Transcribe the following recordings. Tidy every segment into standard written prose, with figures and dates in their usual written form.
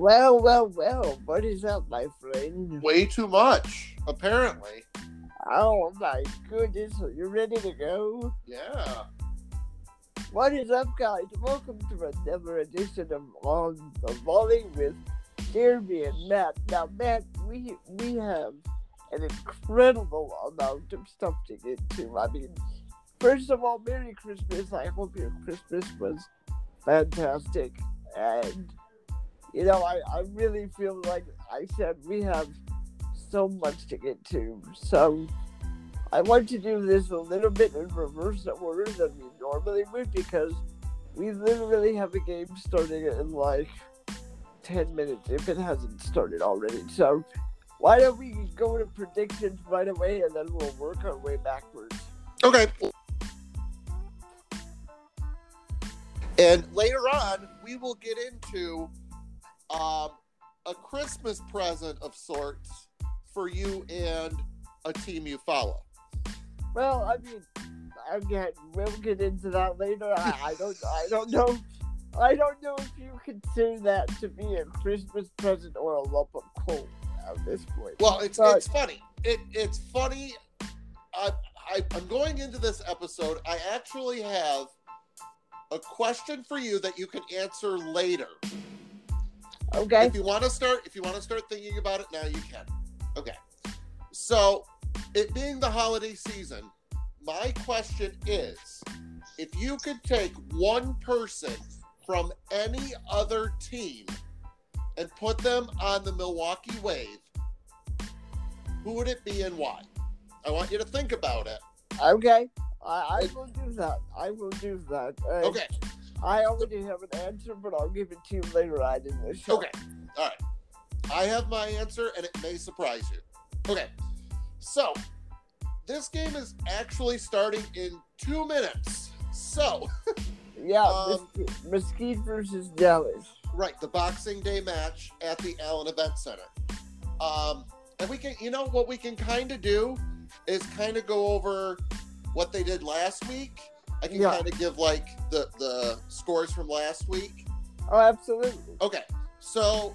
Well, what is up, my friend? Way too much, apparently. Oh, my goodness. Are you ready to go? Yeah. What is up, guys? Welcome to another edition of On the Volley with Jeremy and Matt. Now, Matt, we have an incredible amount of stuff to get to. I mean, first of all, Merry Christmas. I hope your Christmas was fantastic. And, you know, I really feel like I said we have so much to get to. So I want to do this a little bit in reverse order than we normally would, because we literally have a game starting in like 10 minutes if it hasn't started already. So why don't we go to predictions right away, and then we'll work our way backwards. Okay. And later on, we will get into a Christmas present of sorts for you and a team you follow. Well, I mean, we'll get into that later. I don't know if you consider that to be a Christmas present or a lump of coal at this point. Well, it's funny. It's funny. I'm going into this episode. I actually have a question for you that you can answer later. Okay. If you want to start thinking about it now, you can. Okay. So, it being the holiday season, my question is, if you could take one person from any other team and put them on the Milwaukee Wave, who would it be and why? I want you to think about it. Okay. I will do that. Okay. I already have an answer, but I'll give it to you later on in this show. Okay. All right. I have my answer, and it may surprise you. Okay. So, this game is actually starting in 2 minutes. So, yeah, Mesquite versus Dallas. Right, the Boxing Day match at the Allen Event Center. And we can, you know, what we can kind of do is kind of go over what they did last week. I can kind of give, like, the scores from last week. Oh, absolutely. Okay. So,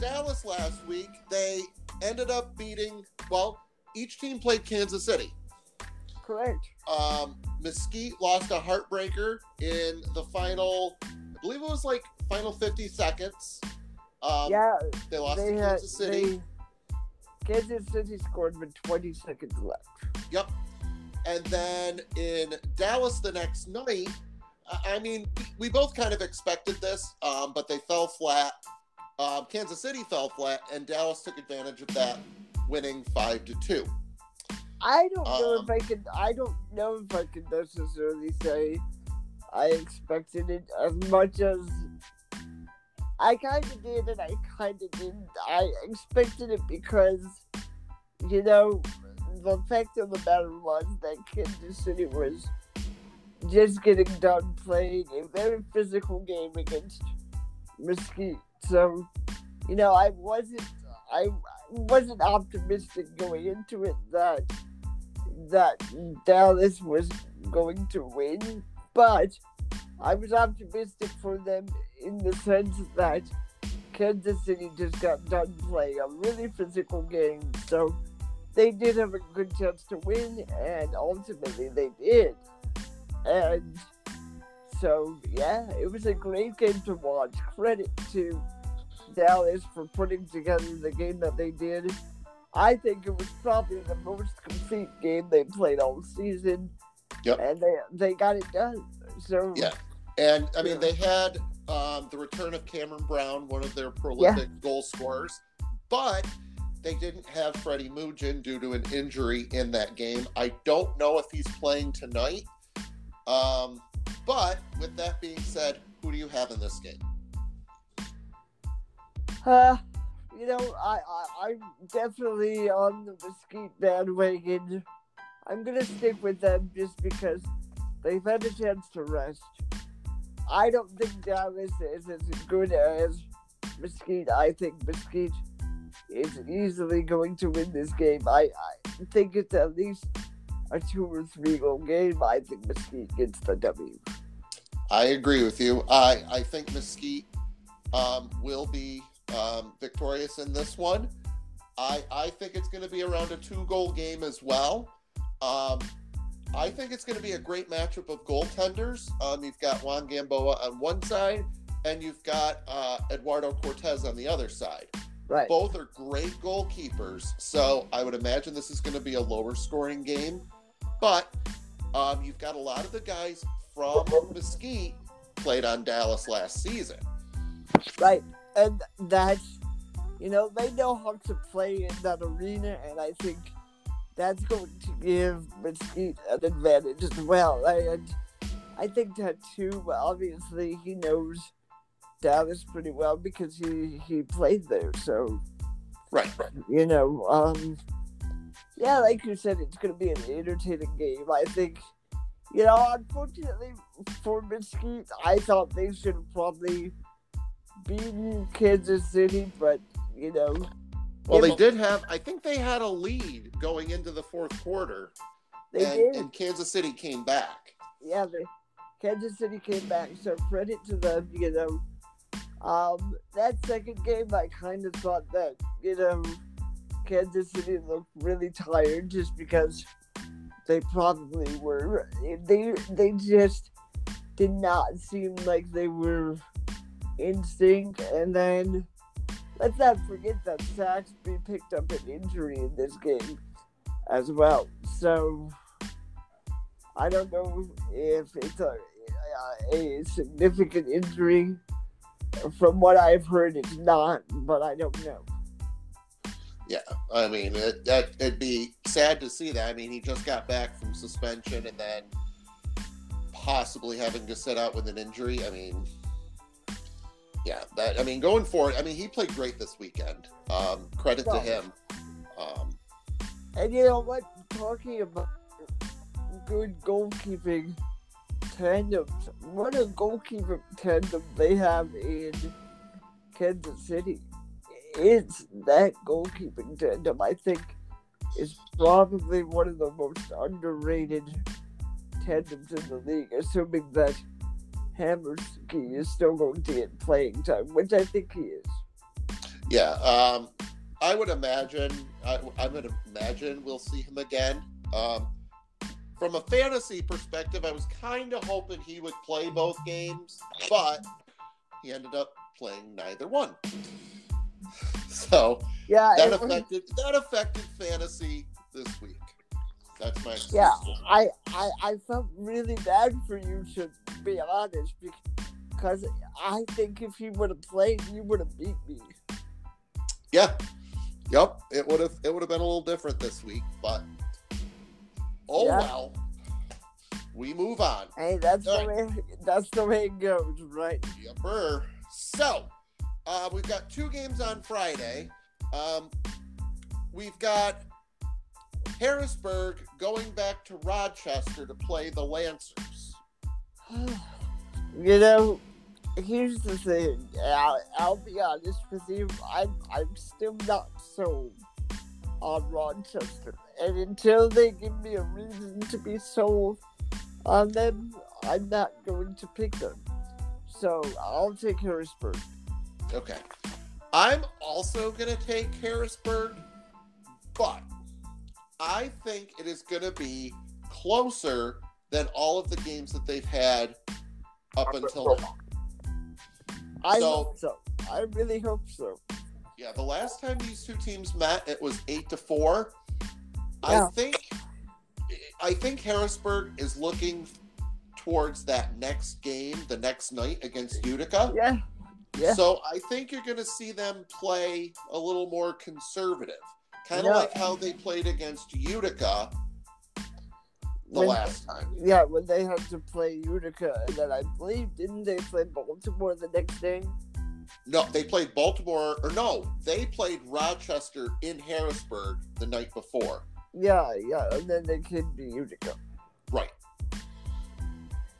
Dallas last week, they ended up beating, well, each team played Kansas City. Correct. Mesquite lost a heartbreaker in the final, I believe it was, like, final 50 seconds. They lost to Kansas City. Kansas City scored with 20 seconds left. Yep. And then in Dallas the next night, I mean, we both kind of expected this, but they fell flat. Kansas City fell flat, and Dallas took advantage of that, winning 5-2. I don't know if I can necessarily say I expected it as much as I kind of did, and I kind of didn't. I expected it because, you know, the fact of the matter was that Kansas City was just getting done playing a very physical game against Mesquite. So, you know, I wasn't optimistic going into it that Dallas was going to win, but I was optimistic for them in the sense that Kansas City just got done playing a really physical game, so they did have a good chance to win, and ultimately they did. And so, yeah, it was a great game to watch. Credit to Dallas for putting together the game that they did. I think it was probably the most complete game they played all season. Yep. And they got it done. So yeah. And, I mean, they had the return of Cameron Brown, one of their prolific goal scorers. But they didn't have Freddy Moojen due to an injury in that game. I don't know if he's playing tonight. But with that being said, who do you have in this game? You know, I'm definitely on the Mesquite bandwagon. I'm going to stick with them just because they've had a chance to rest. I don't think Dallas is as good as Mesquite. I think Mesquite is easily going to win this game. I think it's at least a 2 or 3 goal game. I think Mesquite gets the W. I agree with you. I think Mesquite will be victorious in this one. I think it's going to be around a 2-goal game as well. I think it's going to be a great matchup of goaltenders. You've got Juan Gamboa on one side, and you've got Eduardo Cortez on the other side. Right. Both are great goalkeepers, so I would imagine this is going to be a lower-scoring game. But you've got a lot of the guys from Mesquite played on Dallas last season. Right, and that's, you know, they know how to play in that arena, and I think that's going to give Mesquite an advantage as well. And I think that, too, obviously, he knows Dallas pretty well because he played there, so... Right. You know, yeah, like you said, it's going to be an entertaining game. I think, you know, unfortunately for Mesquite, I thought they should have probably beaten Kansas City, but, you know... Well, they did have... I think they had a lead going into the fourth quarter. They did. And Kansas City came back. Yeah, Kansas City came back, so credit to them, you know. That second game, I kind of thought that, you know, Kansas City looked really tired just because they probably were. They just did not seem like they were in sync. And then, let's not forget that Saxby picked up an injury in this game as well. So, I don't know if it's a significant injury. From what I've heard, it's not, but I don't know. Yeah, I mean, it'd be sad to see that. I mean, he just got back from suspension and then possibly having to sit out with an injury. I mean, yeah, going forward, I mean, he played great this weekend. Credit to him. And you know what? Talking about good goalkeeping tandems. What a goalkeeper tandem they have in Kansas City. It's that goalkeeping tandem, I think, is probably one of the most underrated tandems in the league, assuming that Hamersky is still going to get playing time, which I think he is. Yeah, I would imagine, I would imagine we'll see him again. From a fantasy perspective, I was kind of hoping he would play both games, but he ended up playing neither one. So yeah, that affected fantasy this week. That's my excuse. Yeah, I felt really bad for you, to be honest, because I think if he would have played, you would have beat me. Yeah, yep. It would have been a little different this week, but. Oh yeah. Well, we move on. Hey, that's the way it goes, right? Yepper. So, we've got 2 games on Friday. We've got Harrisburg going back to Rochester to play the Lancers. You know, here's the thing. I'll be honest with you. I'm still not sold on Rochester. And until they give me a reason to be sold on them, I'm not going to pick them. So I'll take Harrisburg. Okay. I'm also going to take Harrisburg, but I think it is going to be closer than all of the games that they've had up until now. I hope so. I really hope so. Yeah, the last time these 2 teams met, it was 8-4. Yeah. I think Harrisburg is looking towards that next game, the next night against Utica. Yeah. So I think you're going to see them play a little more conservative, kind of like how they played against Utica last time. Yeah, when they had to play Utica, and then I believe didn't they play Baltimore the next day? No, they played Baltimore, they played Rochester in Harrisburg the night before. Yeah, and then they came to Utica. Right.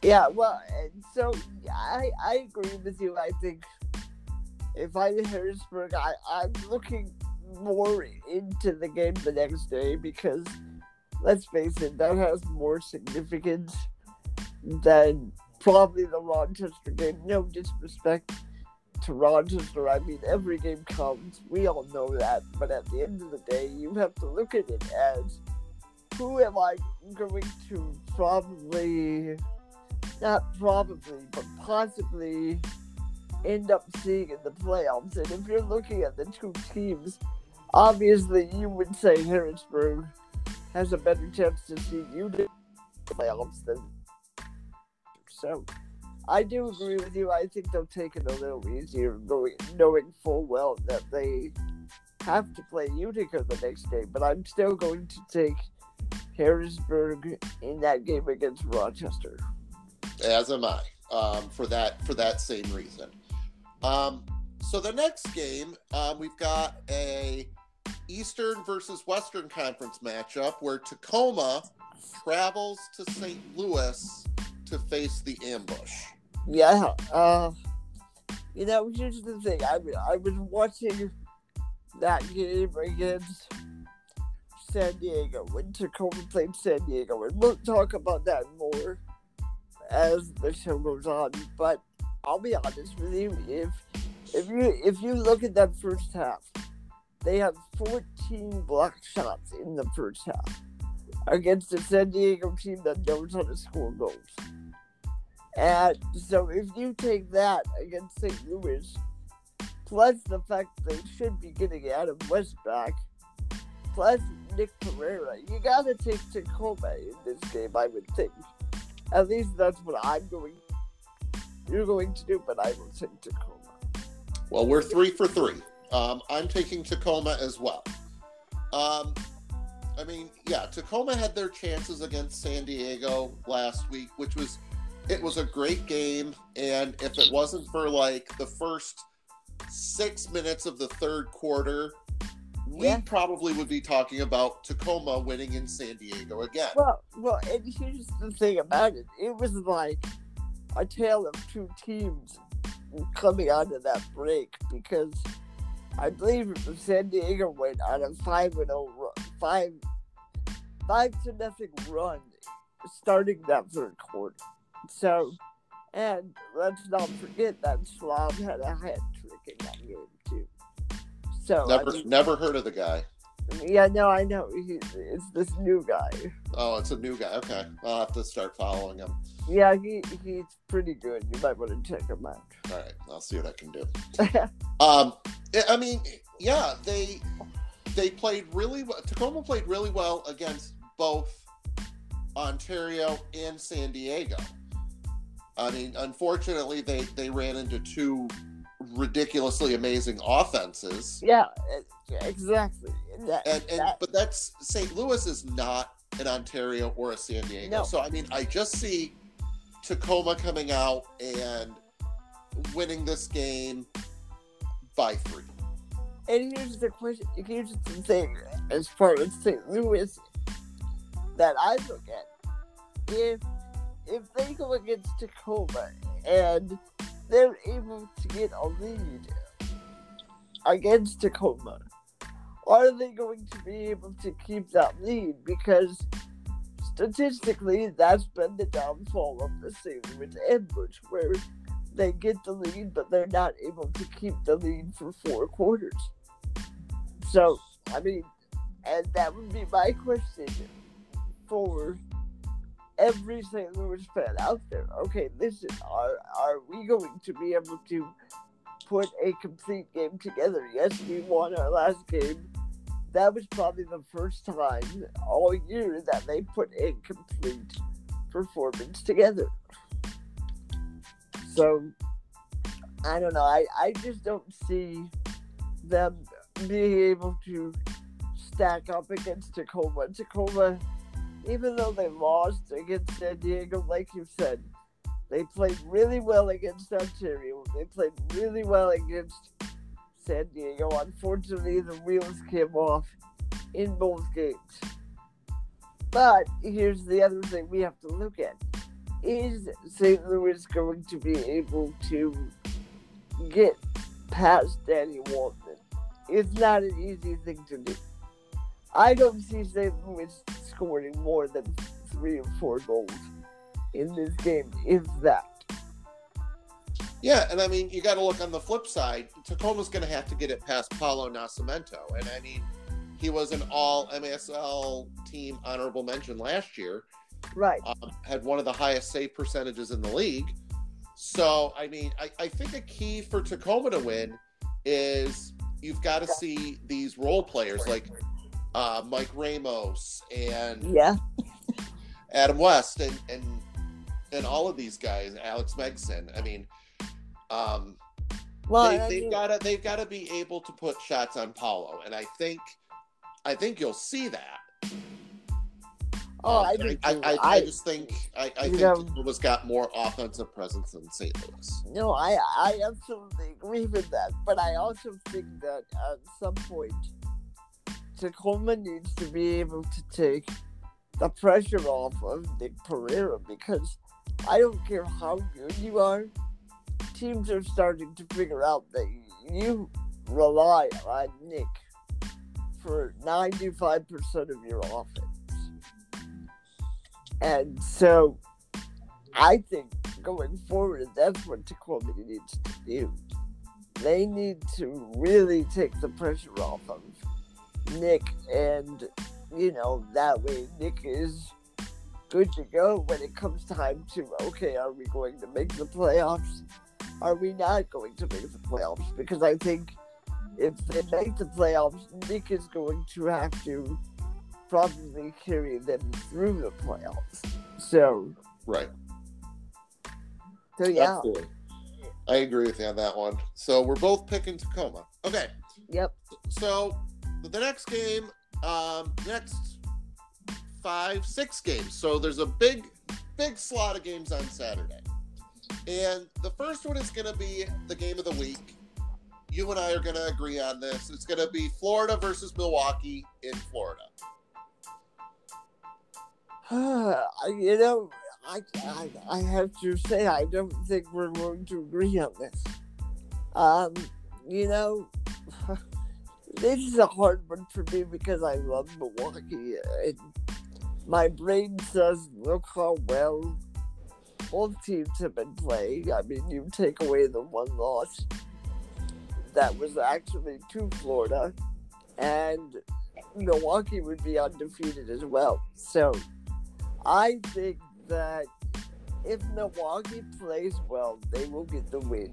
Yeah, well, and so I agree with you. I think if I'm in Harrisburg, I'm looking more into the game the next day because, let's face it, that has more significance than probably the Rochester game. No disrespect to Rochester, I mean, every game counts. We all know that. But at the end of the day, you have to look at it as, who am I going to probably, not probably, but possibly end up seeing in the playoffs? And if you're looking at the two teams, obviously you would say Harrisburg has a better chance to see you in the playoffs than. So I do agree with you. I think they'll take it a little easier, knowing full well that they have to play Utica the next day. But I'm still going to take Harrisburg in that game against Rochester. As am I, for that same reason. So the next game, we've got a Eastern versus Western Conference matchup where Tacoma travels to St. Louis to face the Ambush. Yeah. Here's the thing. I was watching that game against San Diego when Tacoma played San Diego. And we'll talk about that more as the show goes on. But I'll be honest with you. If you look at that first half, they have 14 block shots in the first half against a San Diego team that knows how to score goals. And so if you take that against St. Louis, plus the fact they should be getting Adam West back, plus Nick Pereira, you gotta take Tacoma in this game, I would think. At least that's what you're going to do, but I will take Tacoma. Well, we're 3 for 3. I'm taking Tacoma as well. Tacoma had their chances against San Diego last week, which was, it was a great game. And if it wasn't for like the first 6 minutes of the third quarter, we probably would be talking about Tacoma winning in San Diego again. Well, and here's the thing about it. It was like a tale of two teams coming out of that break, because I believe San Diego went on a 5-0 run starting that third quarter. So, and let's not forget that Slav had a hat trick in that game too. So never heard of the guy. Yeah, no, I know. It's this new guy. Oh, it's a new guy. Okay, I'll have to start following him. Yeah, he's pretty good. You might want to check him out. All right, I'll see what I can do. They played really well. Tacoma played really well against both Ontario and San Diego. I mean, unfortunately, they ran into two ridiculously amazing offenses. Yeah, exactly. But that's, St. Louis is not an Ontario or a San Diego. No. So, I mean, I just see Tacoma coming out and winning this game by 3. And here's the question, here's the thing as far as St. Louis that I look at. If they go against Tacoma and they're able to get a lead against Tacoma, are they going to be able to keep that lead? Because statistically, that's been the downfall of the season with Ambush, where they get the lead, but they're not able to keep the lead for 4 quarters. So, I mean, and that would be my question for every St. Louis fan out there. Okay, listen, are we going to be able to put a complete game together? Yes, we won our last game. That was probably the first time all year that they put a complete performance together. So, I don't know. I just don't see them being able to stack up against Tacoma. Tacoma, even though they lost against San Diego, like you said, they played really well against Ontario. They played really well against San Diego. Unfortunately, the wheels came off in both games. But here's the other thing we have to look at. Is St. Louis going to be able to get past Danny Walton? It's not an easy thing to do. I don't see St. Louis scoring more than 3 or 4 goals in this game, if that. Yeah, and I mean, you got to look on the flip side. Tacoma's going to have to get it past Paulo Nascimento. And I mean, he was an all-MSL team honorable mention last year. Right. Had one of the highest save percentages in the league. So, I mean, I think a key for Tacoma to win is you've got to see these role players like Mike Ramos and Adam West and all of these guys, Alex Megson. I mean, they've got to be able to put shots on Paulo, and I think you'll see that. I just think Tacoma's got more offensive presence than St. Louis. No, I absolutely agree with that, but I also think that at some point, Tacoma needs to be able to take the pressure off of Nick Pereira, because I don't care how good you are, teams are starting to figure out that you rely on Nick for 95% of your offense. And so, I think going forward, that's what Tacoma needs to do. They need to really take the pressure off of Nick, and, you know, that way Nick is good to go when it comes time to, okay, are we going to make the playoffs? Are we not going to make the playoffs? Because I think if they make the playoffs, Nick is going to have to probably carry them through the playoffs. So right. So yeah, absolutely. I agree with you on that one. So we're both picking Tacoma. Okay. Yep. So the next game, next 5-6 games. So there's a big slot of games on Saturday, and the first one is going to be the game of the week. You and I are going to agree on this. It's going to be Florida versus Milwaukee in Florida. You know, I have to say, I don't think we're going to agree on this. You know, this is a hard one for me because I love Milwaukee. And my brain says, look how well both teams have been playing. I mean, you take away the one loss that was actually to Florida, and Milwaukee would be undefeated as well. So I think that if Milwaukee plays well, they will get the win.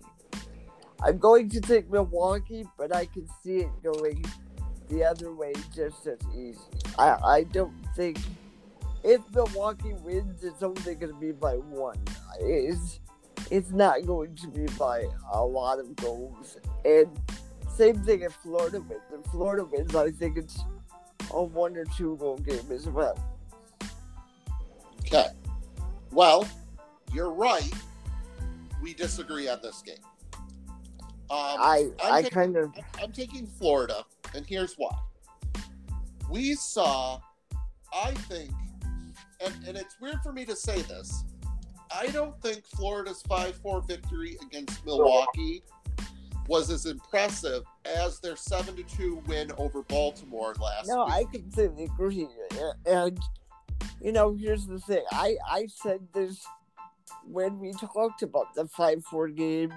I'm going to take Milwaukee, but I can see it going the other way just as easy. I don't think if Milwaukee wins, it's only going to be by one. It's not going to be by a lot of goals. And same thing if Florida wins. If Florida wins, I think it's a 1 or 2 goal game as well. Okay. Well, you're right. We disagree on this game. I'm taking Florida, and here's why. We saw, I think, and it's weird for me to say this, I don't think Florida's 5-4 victory against Milwaukee was as impressive as their 7-2 win over Baltimore last week. No, I completely agree. And you know, here's the thing. I said this when we talked about the 5-4 game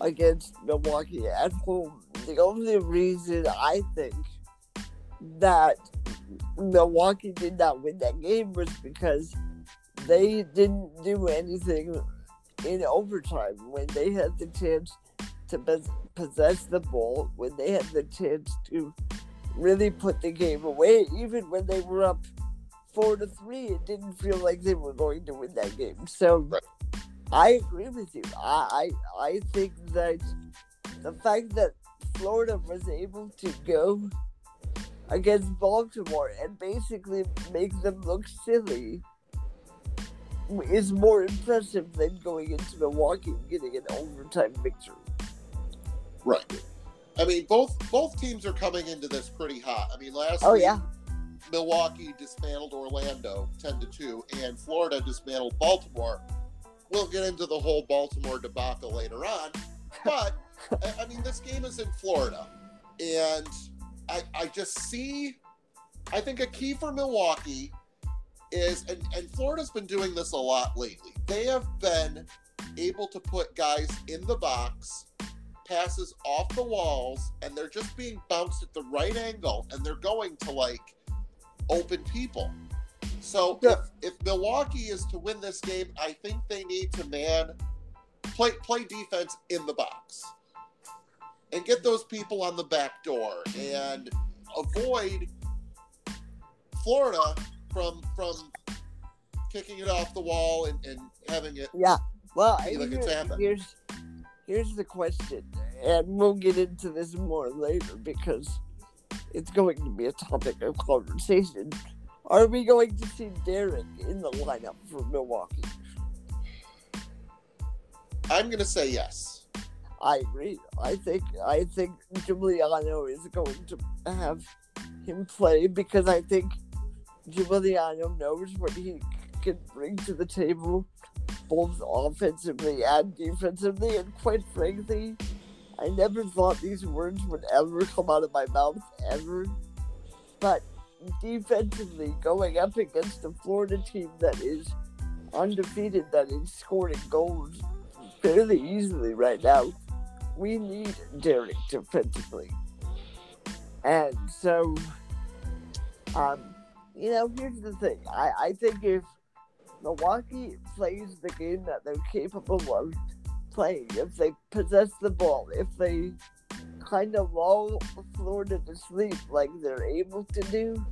against Milwaukee at home. The only reason I think that Milwaukee did not win that game was because they didn't do anything in overtime when they had the chance to possess the ball, when they had the chance to really put the game away. Even when they were up 4-3, it didn't feel like they were going to win that game. So right. I agree with you. I think that the fact that Florida was able to go against Baltimore and basically make them look silly is more impressive than going into Milwaukee and getting an overtime victory. Right. I mean, both teams are coming into this pretty hot. I mean, last week, Milwaukee dismantled Orlando 10-2, and Florida dismantled Baltimore. We'll get into the whole Baltimore debacle later on, but I mean, this game is in Florida, and I just see, I think a key for Milwaukee is, and Florida's been doing this a lot lately, they have been able to put guys in the box, passes off the walls, and they're just being bounced at the right angle, and they're going to, like, open people. So if Milwaukee is to win this game, I think they need to, play defense in the box and get those people on the back door and avoid Florida from kicking it off the wall and having it. Yeah. Well, here's the question, and we'll get into this more later because it's going to be a topic of conversation. Are we going to see Derek in the lineup for Milwaukee? I'm going to say yes. I agree. I think Giuliano is going to have him play because I think Giuliano knows what he can bring to the table, both offensively and defensively. And quite frankly, I never thought these words would ever come out of my mouth, ever. But defensively, going up against a Florida team that is undefeated, that is scoring goals fairly easily right now, we need Derek defensively. And so, here's the thing. I think if Milwaukee plays the game that they're capable of playing, if they possess the ball, if they kind of lull Florida to sleep like they're able to do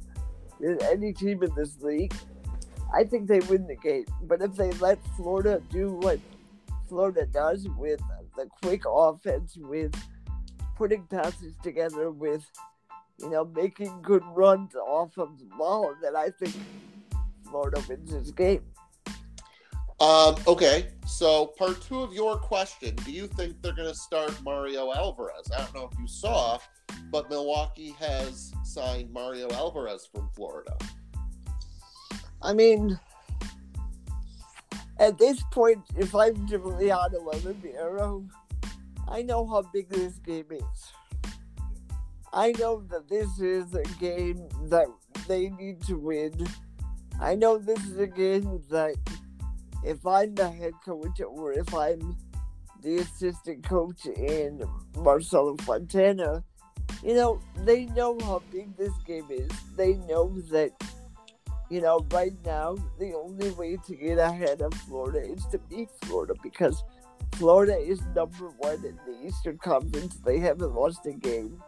with any team in this league, I think they win the game. But if they let Florida do what Florida does with the quick offense, with putting passes together, with making good runs off of the ball, then I think Florida wins this game. Okay, so part two of your question, do you think they're going to start Mario Alvarez? I don't know if you saw, but Milwaukee has signed Mario Alvarez from Florida. I mean, at this point, if I'm Giuliano Oliviero, I know how big this game is. I know that this is a game that they need to win. I know this is a game that if I'm the head coach or if I'm the assistant coach in Marcelo Fontana, they know how big this game is. They know that, right now, the only way to get ahead of Florida is to beat Florida because Florida is number one in the Eastern Conference. They haven't lost a game.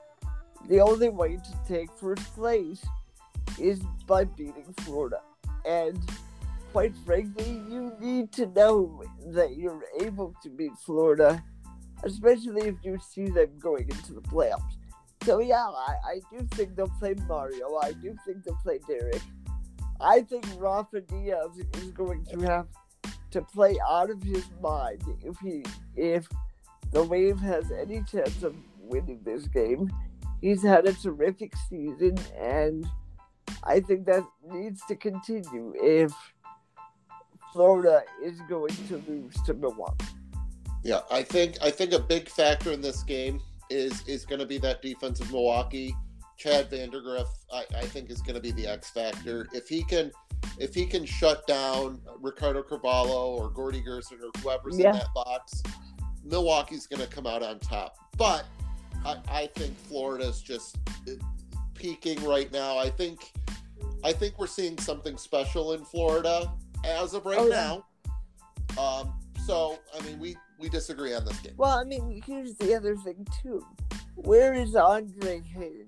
The only way to take first place is by beating Florida. And quite frankly, you need to know that you're able to beat Florida, especially if you see them going into the playoffs. So yeah, I do think they'll play Mario. I do think they'll play Derek. I think Rafa Diaz is going to have to play out of his mind if the Wave has any chance of winning this game. He's had a terrific season, and I think that needs to continue if Florida is going to lose to Milwaukee. Yeah, I think a big factor in this game is going to be that defense of Milwaukee. Chad Vandergriff, I think, is going to be the X factor. If he can shut down Ricardo Carvalho or Gordy Gerson or whoever's in that box, Milwaukee's going to come out on top. But I think Florida's just peaking right now. I think we're seeing something special in Florida as of right now. So, we disagree on this game. Well, here's the other thing, too. Where is Andre Hayden?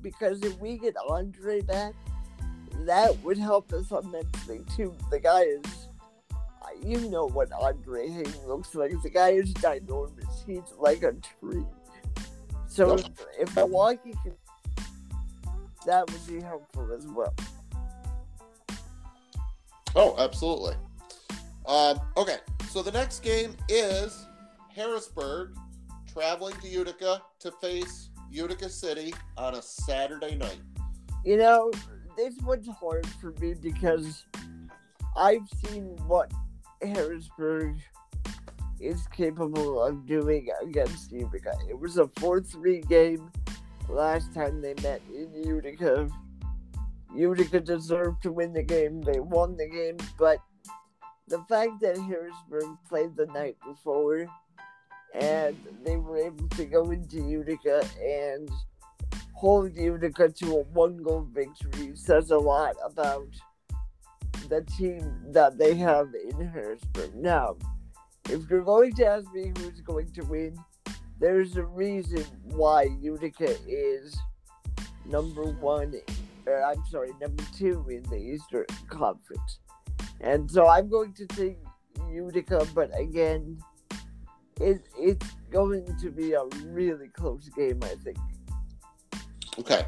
Because if we get Andre back, that would help us immensely, too. The guy is, what Andre Hayden looks like. The guy is ginormous. He's like a tree. So if Milwaukee can, that would be helpful as well. Oh, absolutely. Okay, so the next game is Harrisburg traveling to Utica to face Utica City on a Saturday night. This one's hard for me because I've seen what Harrisburg is capable of doing against Utica. It was a 4-3 game last time they met in Utica. Utica deserved to win the game. They won the game, but the fact that Harrisburg played the night before and they were able to go into Utica and hold Utica to a one-goal victory says a lot about the team that they have in Harrisburg. Now, if you're going to ask me who's going to win, there's a reason why Utica is number two in the Eastern Conference. And so I'm going to take Utica, but again, it's going to be a really close game, I think. Okay.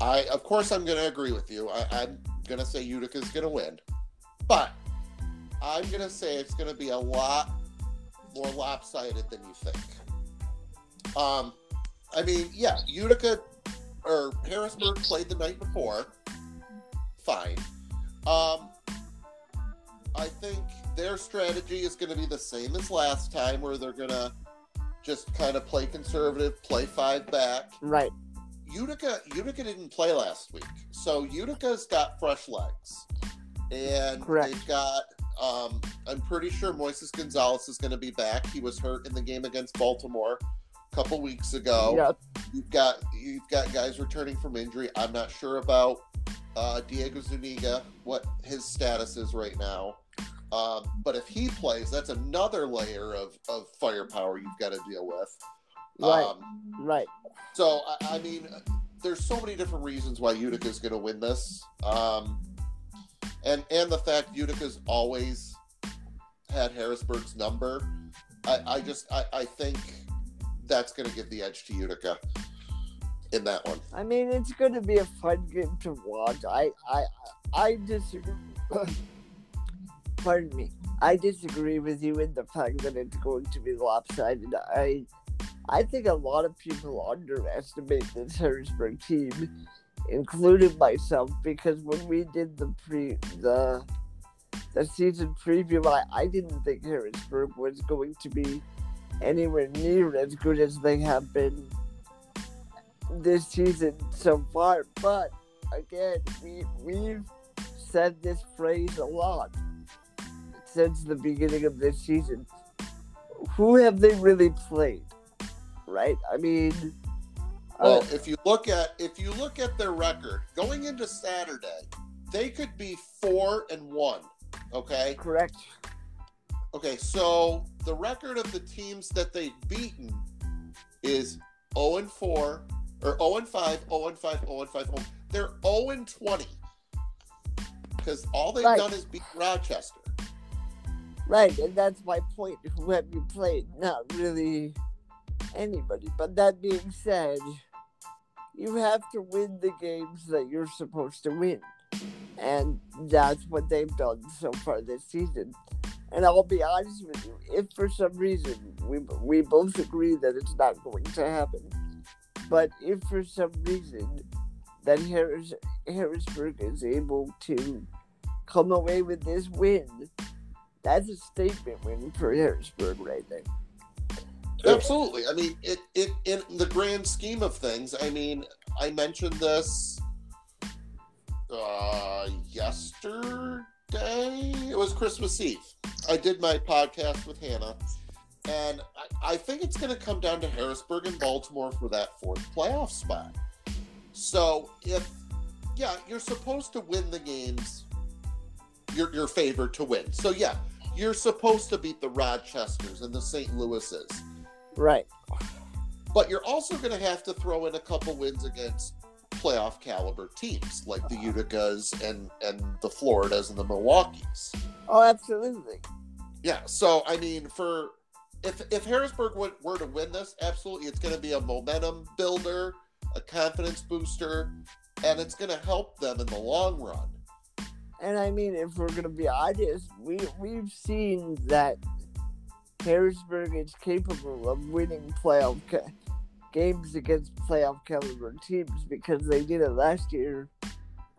I'm going to agree with you. I'm going to say Utica's going to win. But I'm going to say it's going to be a lot more lopsided than you think. Utica or Harrisburg played the night before. Fine. I think their strategy is going to be the same as last time, where they're going to just kind of play conservative, play five back. Right. Utica didn't play last week, so Utica's got fresh legs, and correct. They've got. I'm pretty sure Moises Gonzalez is going to be back. He was hurt in the game against Baltimore a couple weeks ago. Yep. You've got guys returning from injury. I'm not sure about Diego Zuniga, what his status is right now. But if he plays, that's another layer of firepower you've got to deal with. Right. So, there's so many different reasons why Utica's going to win this. And the fact Utica's always had Harrisburg's number, I think that's going to give the edge to Utica in that one. I mean, it's going to be a fun game to watch. I disagree. Pardon me. I disagree with you in the fact that it's going to be lopsided. I think a lot of people underestimate this Harrisburg team, including myself, because when we did the season preview, I didn't think Harrisburg was going to be anywhere near as good as they have been this season so far. But again, we've said this phrase a lot since the beginning of this season. Who have they really played? Right? Well, if you look at their record going into Saturday, they could be 4-1. Okay. Correct. Okay, so the record of the teams that they've beaten is 0-4 or 0-5, 0-5, 0-5, 0. They're 0-20 because all they've done is beat Rochester. Right, and that's my point. Who have you played? Not really anybody. But that being said, you have to win the games that you're supposed to win. And that's what they've done so far this season. And I'll be honest with you, if for some reason, we both agree that it's not going to happen, but if for some reason that Harrisburg is able to come away with this win, that's a statement win for Harrisburg right there. Absolutely. It in the grand scheme of things, I mentioned this yesterday. It was Christmas Eve. I did my podcast with Hannah, and I think it's going to come down to Harrisburg and Baltimore for that fourth playoff spot. So you're supposed to win the games you're favored to win. So you're supposed to beat the Rochesters and the St. Louises. Right. But you're also going to have to throw in a couple wins against playoff caliber teams like the Uticas and the Floridas and the Milwaukees. Oh, absolutely. Yeah. So, if Harrisburg were to win this, absolutely, it's going to be a momentum builder, a confidence booster, and it's going to help them in the long run. And if we're going to be honest, we've seen that Harrisburg is capable of winning playoff games against playoff caliber teams because they did it last year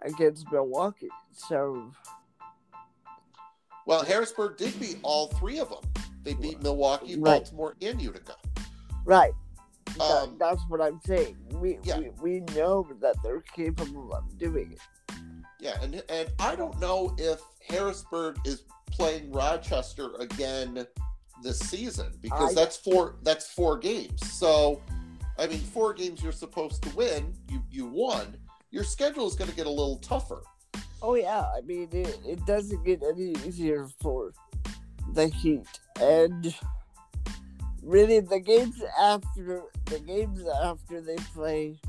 against Milwaukee. So, well, Harrisburg did beat all three of them. They beat Milwaukee, Baltimore, and Utica. Right. That's what I'm saying. We know that they're capable of doing it. Yeah, and I don't know if Harrisburg is playing Rochester again this season, because that's four games. So, I mean, 4 games you're supposed to win, you won. Your schedule is going to get a little tougher. Oh, yeah. I mean, it doesn't get any easier for the Heat. And really, the games after they play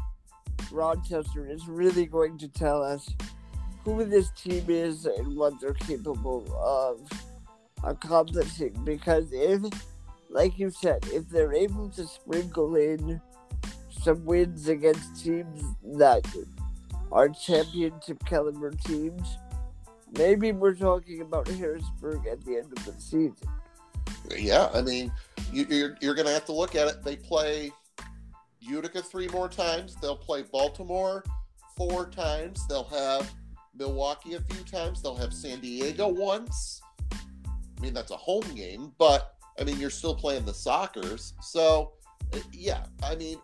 Rochester is really going to tell us who this team is and what they're capable of accomplishing. Because if, like you said, if they're able to sprinkle in some wins against teams that are championship caliber teams, maybe we're talking about Harrisburg at the end of the season. Yeah, I mean, you're going to have to look at it. They play Utica 3 more times. They'll play Baltimore 4 times. They'll have Milwaukee a few times. They'll have San Diego once. I mean, that's a home game, but, I mean, you're still playing the Sockers. So, yeah, I mean,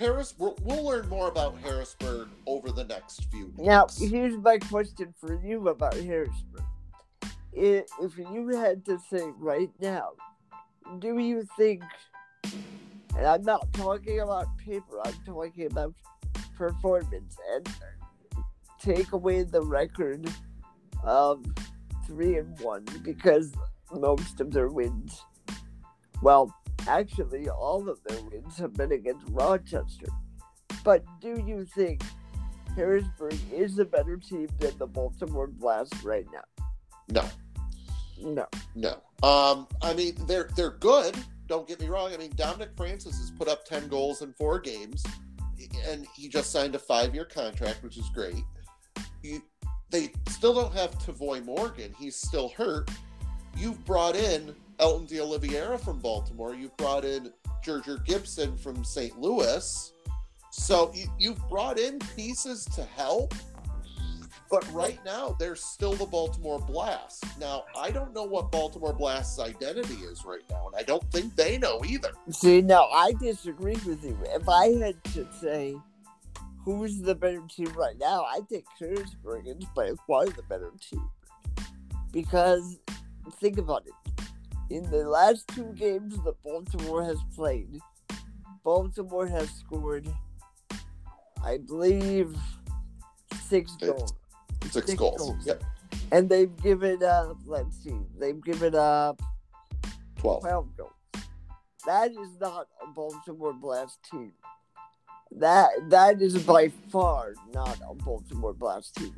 we'll learn more about Harrisburg over the next few weeks. Now, here's my question for you about Harrisburg. If you had to say right now, do you think, and I'm not talking about paper, I'm talking about performance, and take away the record of 3-1, because most of their wins, well, actually all of their wins have been against Rochester. But do you think Harrisburg is a better team than the Baltimore Blast right now? No. I mean, they're good. Don't get me wrong. I mean, Dominic Francis has put up 10 goals in 4 games, and he just signed a 5-year contract, which is great. They still don't have Tavoy Morgan. He's still hurt. You've brought in Elton D'Oliveira from Baltimore. You've brought in Gerger Gibson from St. Louis. So you've brought in pieces to help. But right now, they're still the Baltimore Blast. Now, I don't know what Baltimore Blast's identity is right now, and I don't think they know either. See, no, I disagree with you. If I had to say who's the better team right now, I think Harrisburg is by far the better team. Because, think about it. In the last 2 games that Baltimore has played, Baltimore has scored, I believe, 6 goals. 6 goals. Yep. And they've given up, they've given up 12 goals. That is not a Baltimore Blast team. That is by far not a Baltimore Blast team.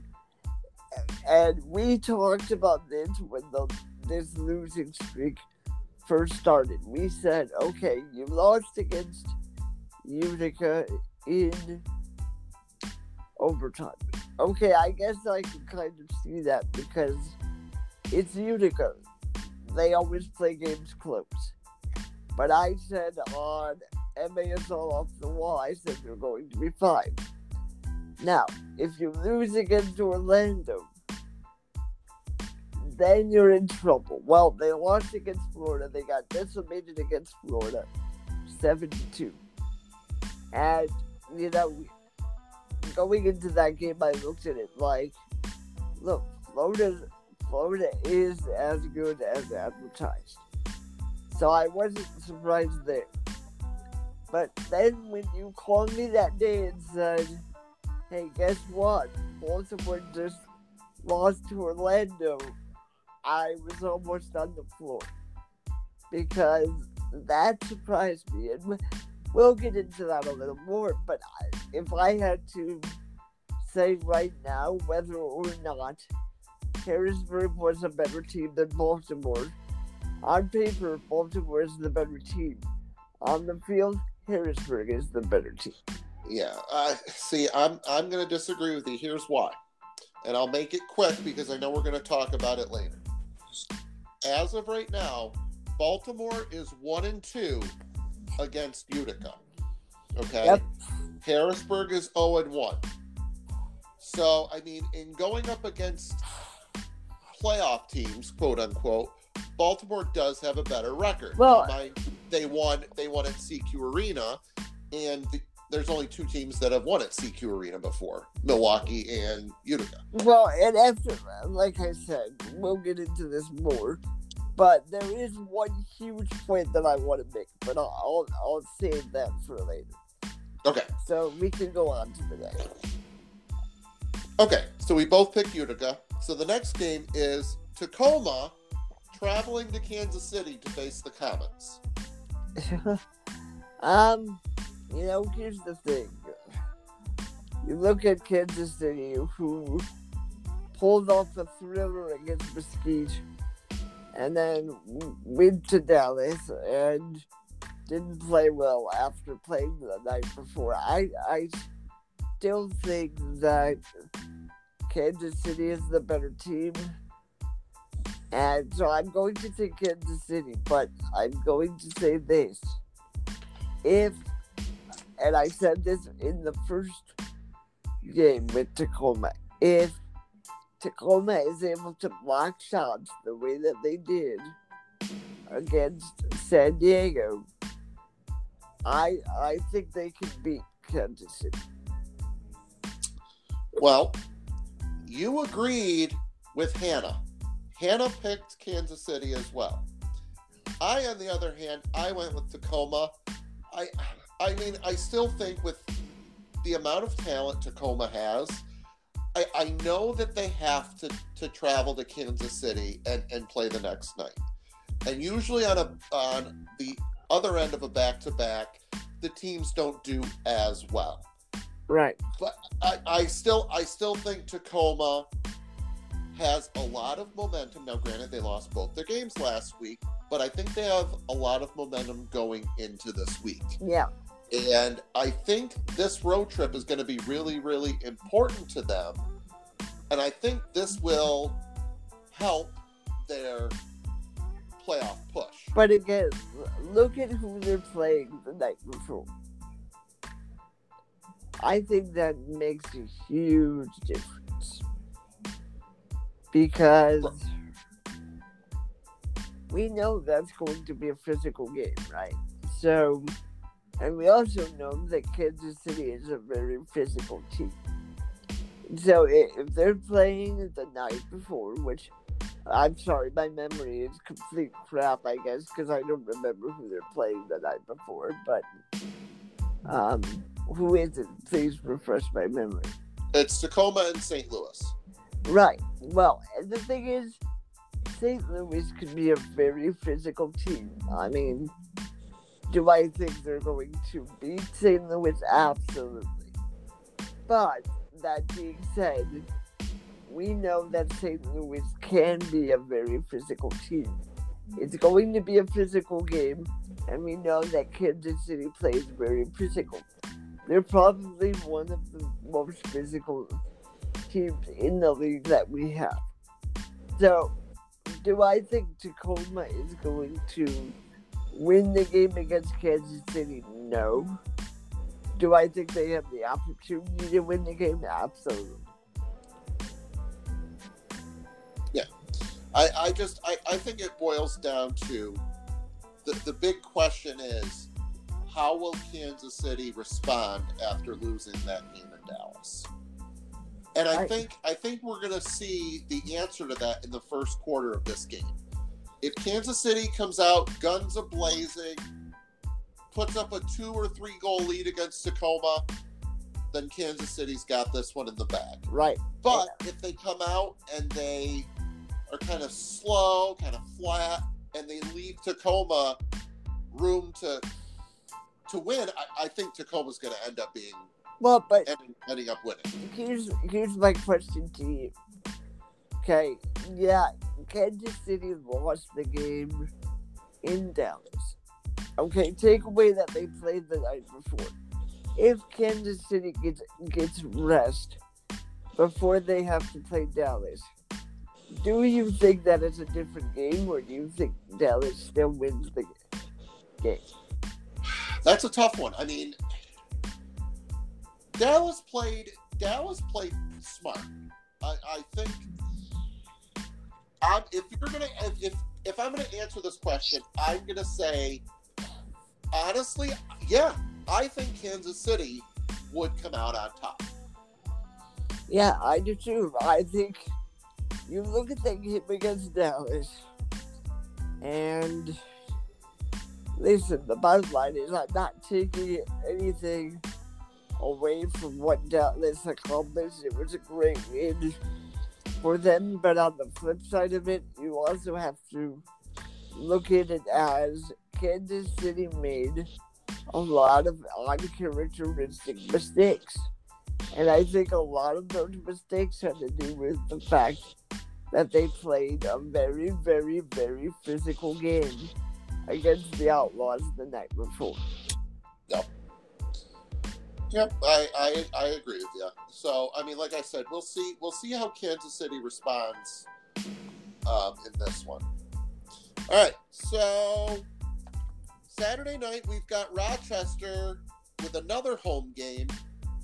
And we talked about this when this losing streak first started. We said, okay, you lost against Utica in overtime. Okay, I guess I can kind of see that because it's Utica. They always play games close. But I said on MASL Off the Wall, I said you're going to be fine. Now, if you lose against Orlando, then you're in trouble. Well, they lost against Florida. They got decimated against Florida, 7-2. And, you know, going into that game, I looked at it like, look, Florida is as good as advertised. So I wasn't surprised there. But then when you called me that day and said, hey, guess what? Baltimore just lost to Orlando, I was almost on the floor. Because that surprised me. And we'll get into that a little more, but if I had to say right now whether or not Harrisburg was a better team than Baltimore, on paper, Baltimore is the better team. On the field, Harrisburg is the better team. Yeah, see, I'm going to disagree with you. Here's why. And I'll make it quick because I know we're going to talk about it later. As of right now, Baltimore is 1-2 against Utica. Okay? Yep. Harrisburg is 0-1. So, I mean, in going up against playoff teams, quote unquote, Baltimore does have a better record. Well, they won at CQ Arena, and there's only two teams that have won at CQ Arena before, Milwaukee and Utica. Well, and after, like I said, we'll get into this more, but there is one huge point that I want to make, but I'll save that for later. Okay. So we can go on to the next. Okay, so we both picked Utica. So the next game is Tacoma traveling to Kansas City to face the Comets. You know, here's the thing. You look at Kansas City, who pulled off a thriller against Mesquite, and then went to Dallas and didn't play well after playing the night before. I still think that Kansas City is the better team. And so I'm going to say Kansas City, but I'm going to say this. And I said this in the first game with Tacoma. If Tacoma is able to block shots the way that they did against San Diego, I think they can beat Kansas City. Well, you agreed with Hannah. Hannah picked Kansas City as well. I, on the other hand, I went with Tacoma. I mean, I still think with the amount of talent Tacoma has, I know that they have to travel to Kansas City and play the next night. And usually on the other end of a back-to-back, the teams don't do as well. Right. But I still think Tacoma has a lot of momentum. Now, granted, they lost both their games last week, but I think they have a lot of momentum going into this week. Yeah. And I think this road trip is going to be really, really important to them. And I think this will help their playoff push. But again, look at who they're playing the night before. I think that makes a huge difference. Because we know that's going to be a physical game, right? So, and we also know that Kansas City is a very physical team. So if they're playing the night before, which, I'm sorry, my memory is complete crap, I guess, because I don't remember who they're playing the night before, but who is it? Please refresh my memory. It's Tacoma and St. Louis. Right. Well, the thing is, St. Louis could be a very physical team. I mean, do I think they're going to beat St. Louis? Absolutely. But that being said, we know that St. Louis can be a very physical team. It's going to be a physical game, and we know that Kansas City plays very physical. They're probably one of the most physical teams in the league that we have. So, do I think Tacoma is going to win the game against Kansas City? No. Do I think they have the opportunity to win the game? Absolutely. Yeah. I think it boils down to the big question is, how will Kansas City respond after losing that game in Dallas? And I think we're going to see the answer to that in the first quarter of this game. If Kansas City comes out guns a-blazing, puts up a 2 or 3 goal lead against Tacoma, then Kansas City's got this one in the bag. Right. But if they come out and they are kind of slow, kind of flat, and they leave Tacoma room to win, I think Tacoma's going to end up being... Well, but ending up winning. Here's my question to you. Okay, yeah, Kansas City lost the game in Dallas. Okay, take away that they played the night before. If Kansas City gets rest before they have to play Dallas, do you think that it's a different game, or do you think Dallas still wins the game? That's a tough one. I mean, Dallas played smart. I think if I'm gonna answer this question, I'm gonna say honestly, yeah, I think Kansas City would come out on top. Yeah, I do too. I think you look at that game against Dallas, and listen, the bottom line is I'm not taking anything away from what Dallas accomplished. It was a great win for them, but on the flip side of it, you also have to look at it as Kansas City made a lot of uncharacteristic mistakes. And I think a lot of those mistakes had to do with the fact that they played a very, very, very physical game against the Outlaws the night before. Yep. Yep, I agree with you. So, I mean, like I said, we'll see how Kansas City responds in this one. All right, so Saturday night we've got Rochester with another home game,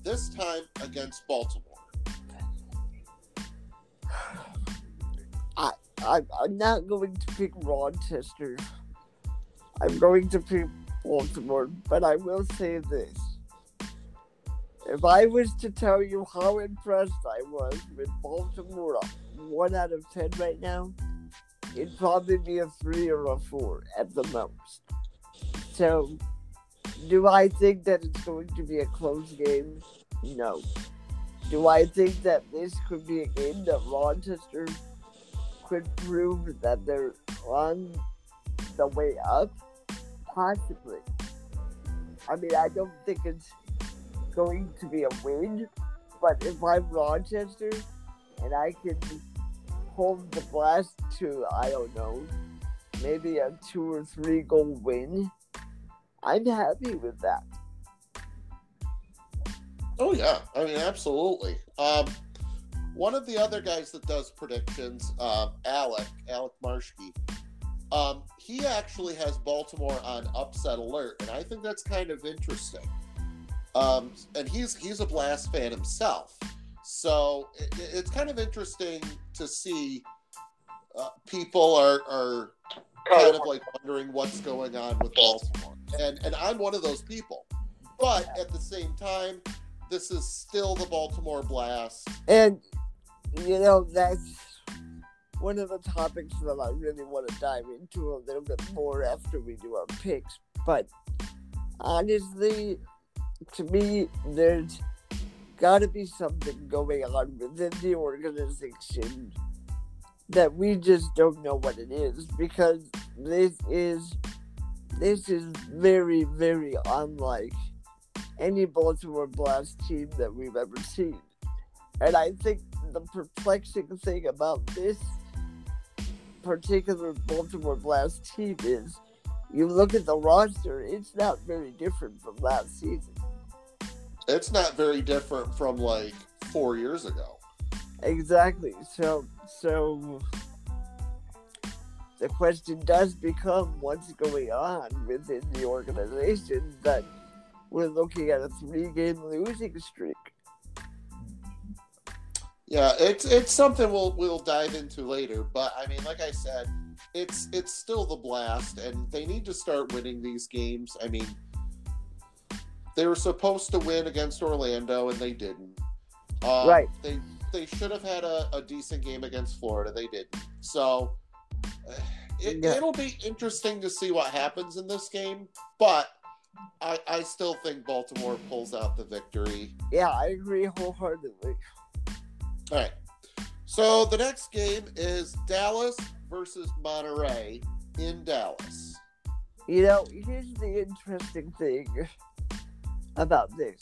this time against Baltimore. I'm not going to pick Rochester. I'm going to pick Baltimore, but I will say this. If I was to tell you how impressed I was with Baltimore, 1 out of 10 right now, it'd probably be a 3 or a 4 at the most. So, do I think that it's going to be a close game? No. Do I think that this could be a game that Rochester could prove that they're on the way up? Possibly. I mean, I don't think it's going to be a win, but if I'm Rochester and I can hold the blast to, I don't know, maybe a 2 or 3 goal win, I'm happy with that. Oh yeah, I mean absolutely. One of the other guys that does predictions, Alec Marshke, he actually has Baltimore on upset alert, and I think that's kind of interesting. And he's a Blast fan himself, so it's kind of interesting to see people are kind of like wondering what's going on with Baltimore, and I'm one of those people. But at the same time, this is still the Baltimore Blast, and you know that's one of the topics that I really want to dive into a little bit more after we do our picks. But honestly, to me, there's got to be something going on within the organization that we just don't know what it is, because this is very, very unlike any Baltimore Blast team that we've ever seen. And I think the perplexing thing about this particular Baltimore Blast team is you look at the roster, it's not very different from last season. It's not very different from, like, 4 years ago. Exactly. So the question does become what's going on within the organization that we're looking at a 3-game losing streak. Yeah, it's something we'll dive into later. But, I mean, like I said, it's still the Blast, and they need to start winning these games. I mean, they were supposed to win against Orlando, and they didn't. Right. They should have had a decent game against Florida. They didn't. So it'll be interesting to see what happens in this game, but I still think Baltimore pulls out the victory. Yeah, I agree wholeheartedly. All right. So the next game is Dallas versus Monterey in Dallas. You know, here's the interesting thing about this.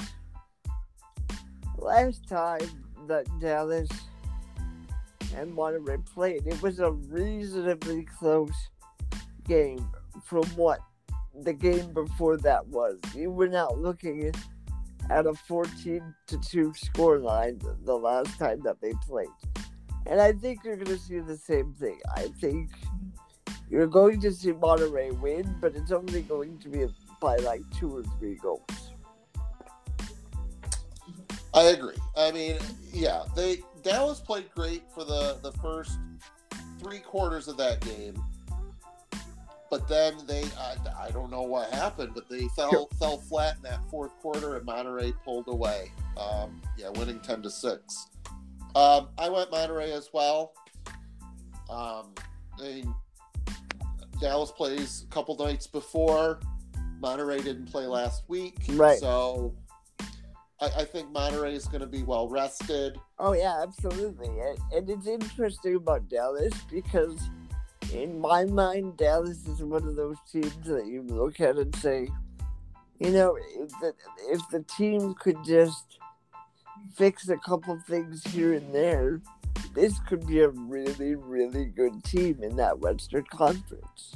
Last time that Dallas and Monterey played, it was a reasonably close game from what the game before that was. You were not looking at a 14-2 scoreline the last time that they played. And I think you're going to see the same thing. I think you're going to see Monterey win, but it's only going to be by like 2 or 3 goals. I agree. I mean, yeah, Dallas played great for the first 3 quarters of that game. But then they, I don't know what happened, but they fell flat in that fourth quarter, and Monterey pulled away. Winning 10-6. I went Monterey as well. Dallas plays a couple nights before. Monterey didn't play last week, right? So I think Monterey is going to be well rested. Oh yeah, absolutely. And it's interesting about Dallas because, in my mind, Dallas is one of those teams that you look at and say, you know, if the team could just fix a couple things here and there, this could be a really, really good team in that Western Conference.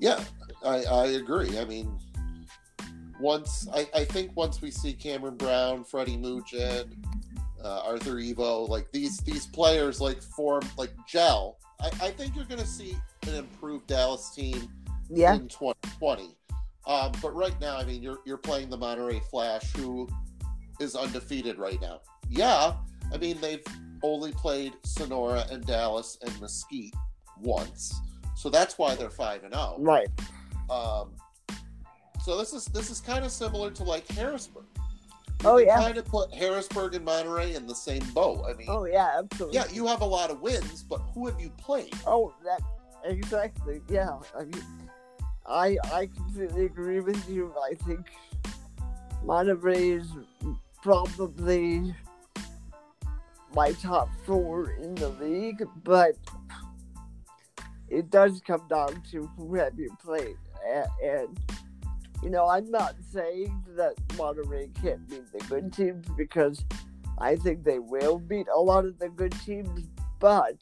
Yeah, I agree. I mean, once we see Cameron Brown, Freddy Moojen, Arthur Evo, like these players gel. I think you're going to see an improved Dallas team in 2020. But right now, I mean, you're playing the Monterey Flash, who is undefeated right now. Yeah, I mean, they've only played Sonora and Dallas and Mesquite once, so that's why they're 5-0. Right. So this is kind of similar to like Harrisburg. You kind of put Harrisburg and Monterey in the same boat. I mean, oh yeah, absolutely. Yeah, you have a lot of wins, but who have you played? Oh, that exactly. Yeah, I mean, I completely agree with you. I think Monterey is probably my top four in the league, but it does come down to who have you played, and you know, I'm not saying that Monterey can't beat the good teams, because I think they will beat a lot of the good teams, but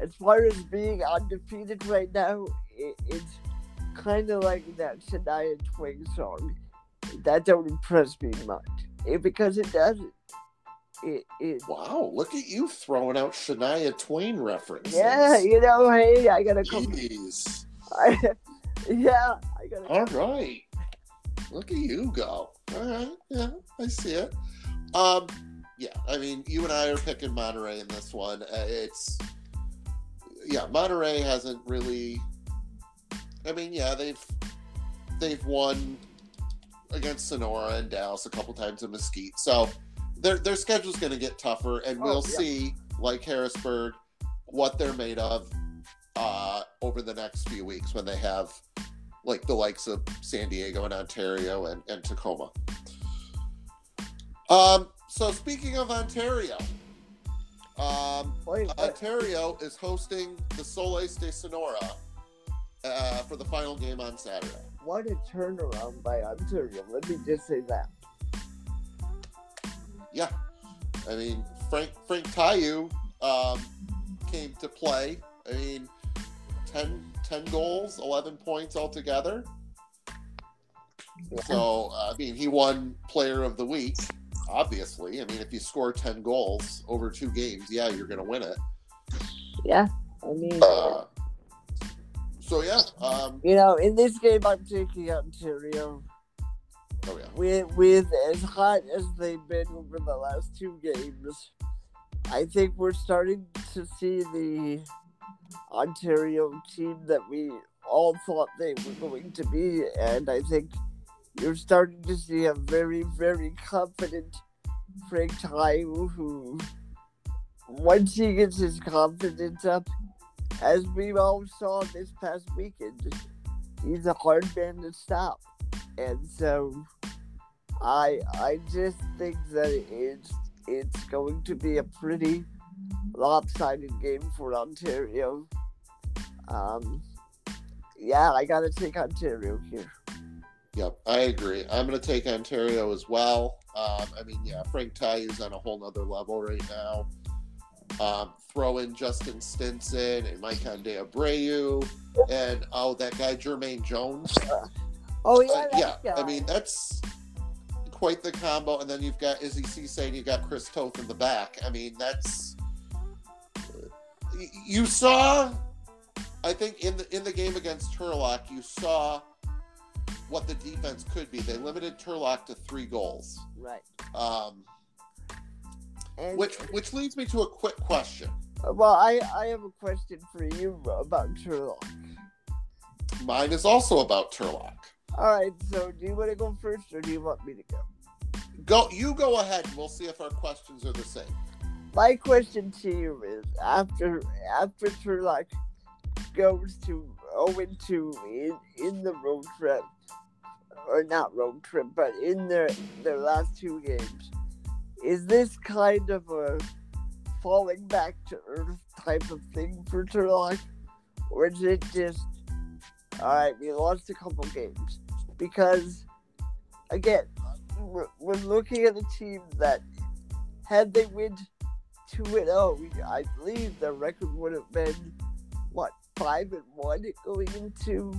as far as being undefeated right now, it's kind of like that Shania Twain song. That don't impress me much, because it doesn't. Wow, look at you throwing out Shania Twain references. Yeah, you know, hey, I got to come. Jeez. All right. Look at you go. All right. Yeah, I see it. I mean, you and I are picking Monterey in this one. Monterey hasn't really. I mean, yeah, they've won against Sonora and Dallas a couple times in Mesquite, so their schedule's going to get tougher, and we'll see, like Harrisburg, what they're made of over the next few weeks when they have like the likes of San Diego and Ontario and Tacoma. So speaking of Ontario, Ontario is hosting the Soleils de Sonora for the final game on Saturday. What a turnaround by Ontario. Let me just say that. Yeah. I mean, Frank Taiu came to play. I mean, 10 goals, 11 points altogether. Yeah. So, I mean, he won Player of the Week, obviously. I mean, if you score 10 goals over 2 games, yeah, you're going to win it. Yeah. I mean... you know, in this game, I'm taking Ontario. Oh yeah. With as hot as they've been over the last 2 games, I think we're starting to see the Ontario team that we all thought they were going to be, and I think you're starting to see a very, very confident Frank Taiu, who, once he gets his confidence up, as we all saw this past weekend, he's a hard man to stop. And so I just think that it's going to be a pretty lopsided game for Ontario. I got to take Ontario here. Yep, I agree. I'm going to take Ontario as well. Frank Taiu's on a whole nother level right now. Throw in Justin Stinson and Mike Conde Abreu and that guy Jermaine Jones. I mean, that's quite the combo. And then you've got Izzy Cisse and you got Chris Toth in the back. I mean, that's you saw. I think in the game against Turlock, you saw what the defense could be. They limited Turlock to 3 goals. Right. Which leads me to a quick question. Well, I have a question for you about Turlock. Mine is also about Turlock. All right, so do you want to go first or do you want me to go? You go ahead, and we'll see if our questions are the same. My question to you is, after Turlock goes to 0-2 in the road trip, or not road trip, but in their last two games, is this kind of a falling back to earth type of thing for Turlock? Or is it just, all right, we lost a couple games? Because, again, we're looking at a team that, had they win 2-0, I believe their record would have been, 5-1 going into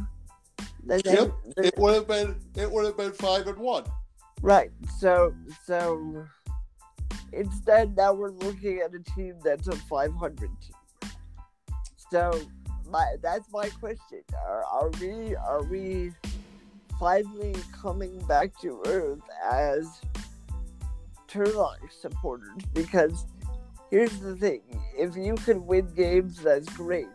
the Yep, the, it would have been 5-1. Right. So instead now we're looking at a team that's a 500 team. So that's my question. Are we finally coming back to earth as Turlock supporters? Because here's the thing, if you can win games, that's great.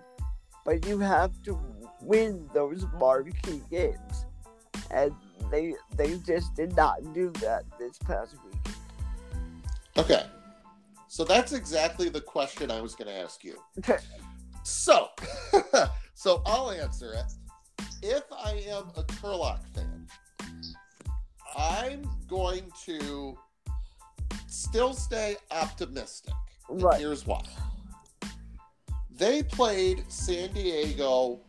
But you have to win those marquee games, and they just did not do that this past week. Okay, so that's exactly the question I was going to ask you. So I'll answer it. If I am a Turlock fan, I'm going to still stay optimistic. Right. And here's why. They played San Diego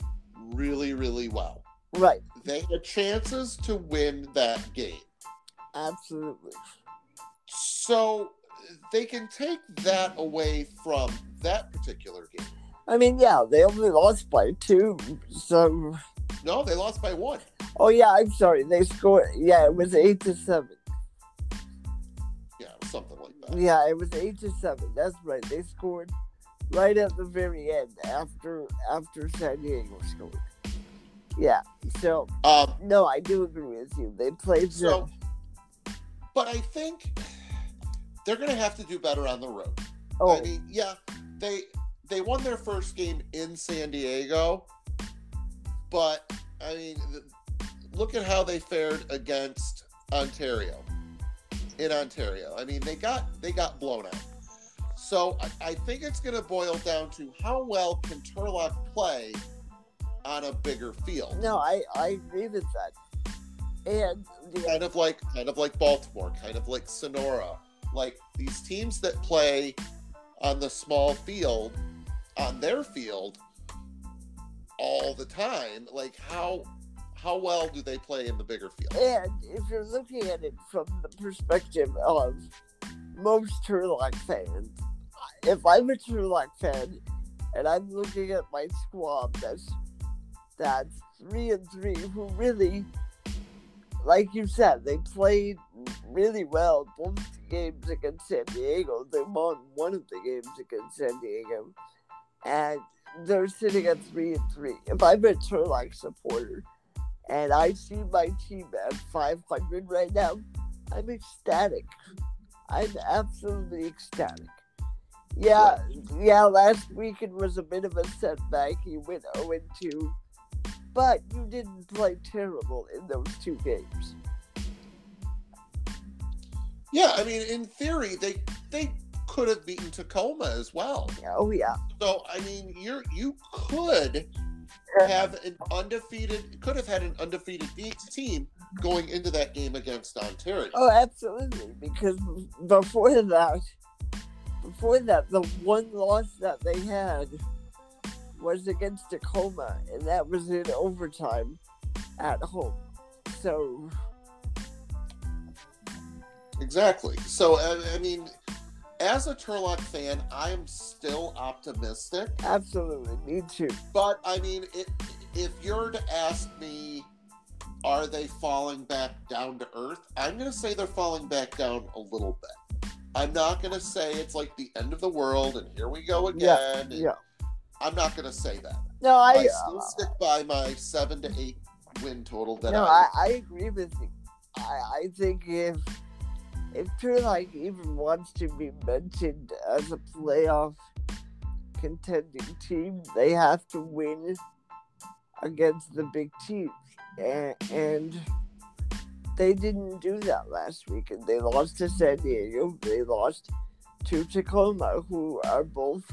really, really well. Right. They had chances to win that game. Absolutely. So they can take that away from that particular game. I mean, yeah, they only lost by 2, so... No, they lost by 1. Oh, yeah, I'm sorry. They scored... Yeah, it was 8-7. Yeah, something like that. Yeah, it was 8-7. That's right. They scored... right at the very end, after San Diego scored. Yeah, so no, I do agree with you. They played so, but I think they're going to have to do better on the road. Oh, I mean, yeah, they won their first game in San Diego, but I mean, look at how they fared against Ontario. In Ontario, I mean, they got blown out. So I think it's going to boil down to how well can Turlock play on a bigger field. No, I agree with that. And kind of like Baltimore, kind of like Sonora, like these teams that play on the small field, on their field all the time. Like how well do they play in the bigger field? And if you're looking at it from the perspective of most Turlock fans. If I'm a Turlock fan and I'm looking at my squad that's 3-3, who really, like you said, they played really well both games against San Diego. They won one of the games against San Diego, and they're sitting at 3-3. If I'm a Turlock supporter and I see my team at 500 right now, I'm ecstatic. I'm absolutely ecstatic. Yeah, last week it was a bit of a setback. You went 0-2, but you didn't play terrible in those two games. Yeah, I mean, in theory, they could have beaten Tacoma as well. Oh, yeah. So, I mean, you could have had an undefeated team going into that game against Ontario. Oh, absolutely, because before that, the one loss that they had was against Tacoma, and that was in overtime at home. So... Exactly. So, I mean, as a Turlock fan, I'm still optimistic. Absolutely, me too. But, I mean, if you're to ask me, are they falling back down to earth? I'm going to say they're falling back down a little bit. I'm not going to say it's like the end of the world and here we go again. Yeah. I'm not going to say that. No, I still stick by my 7-8 win total. I agree with you. I think if Turlock even wants to be mentioned as a playoff contending team, they have to win against the big teams, and they didn't do that last weekend. They lost to San Diego. They lost to Tacoma, who are both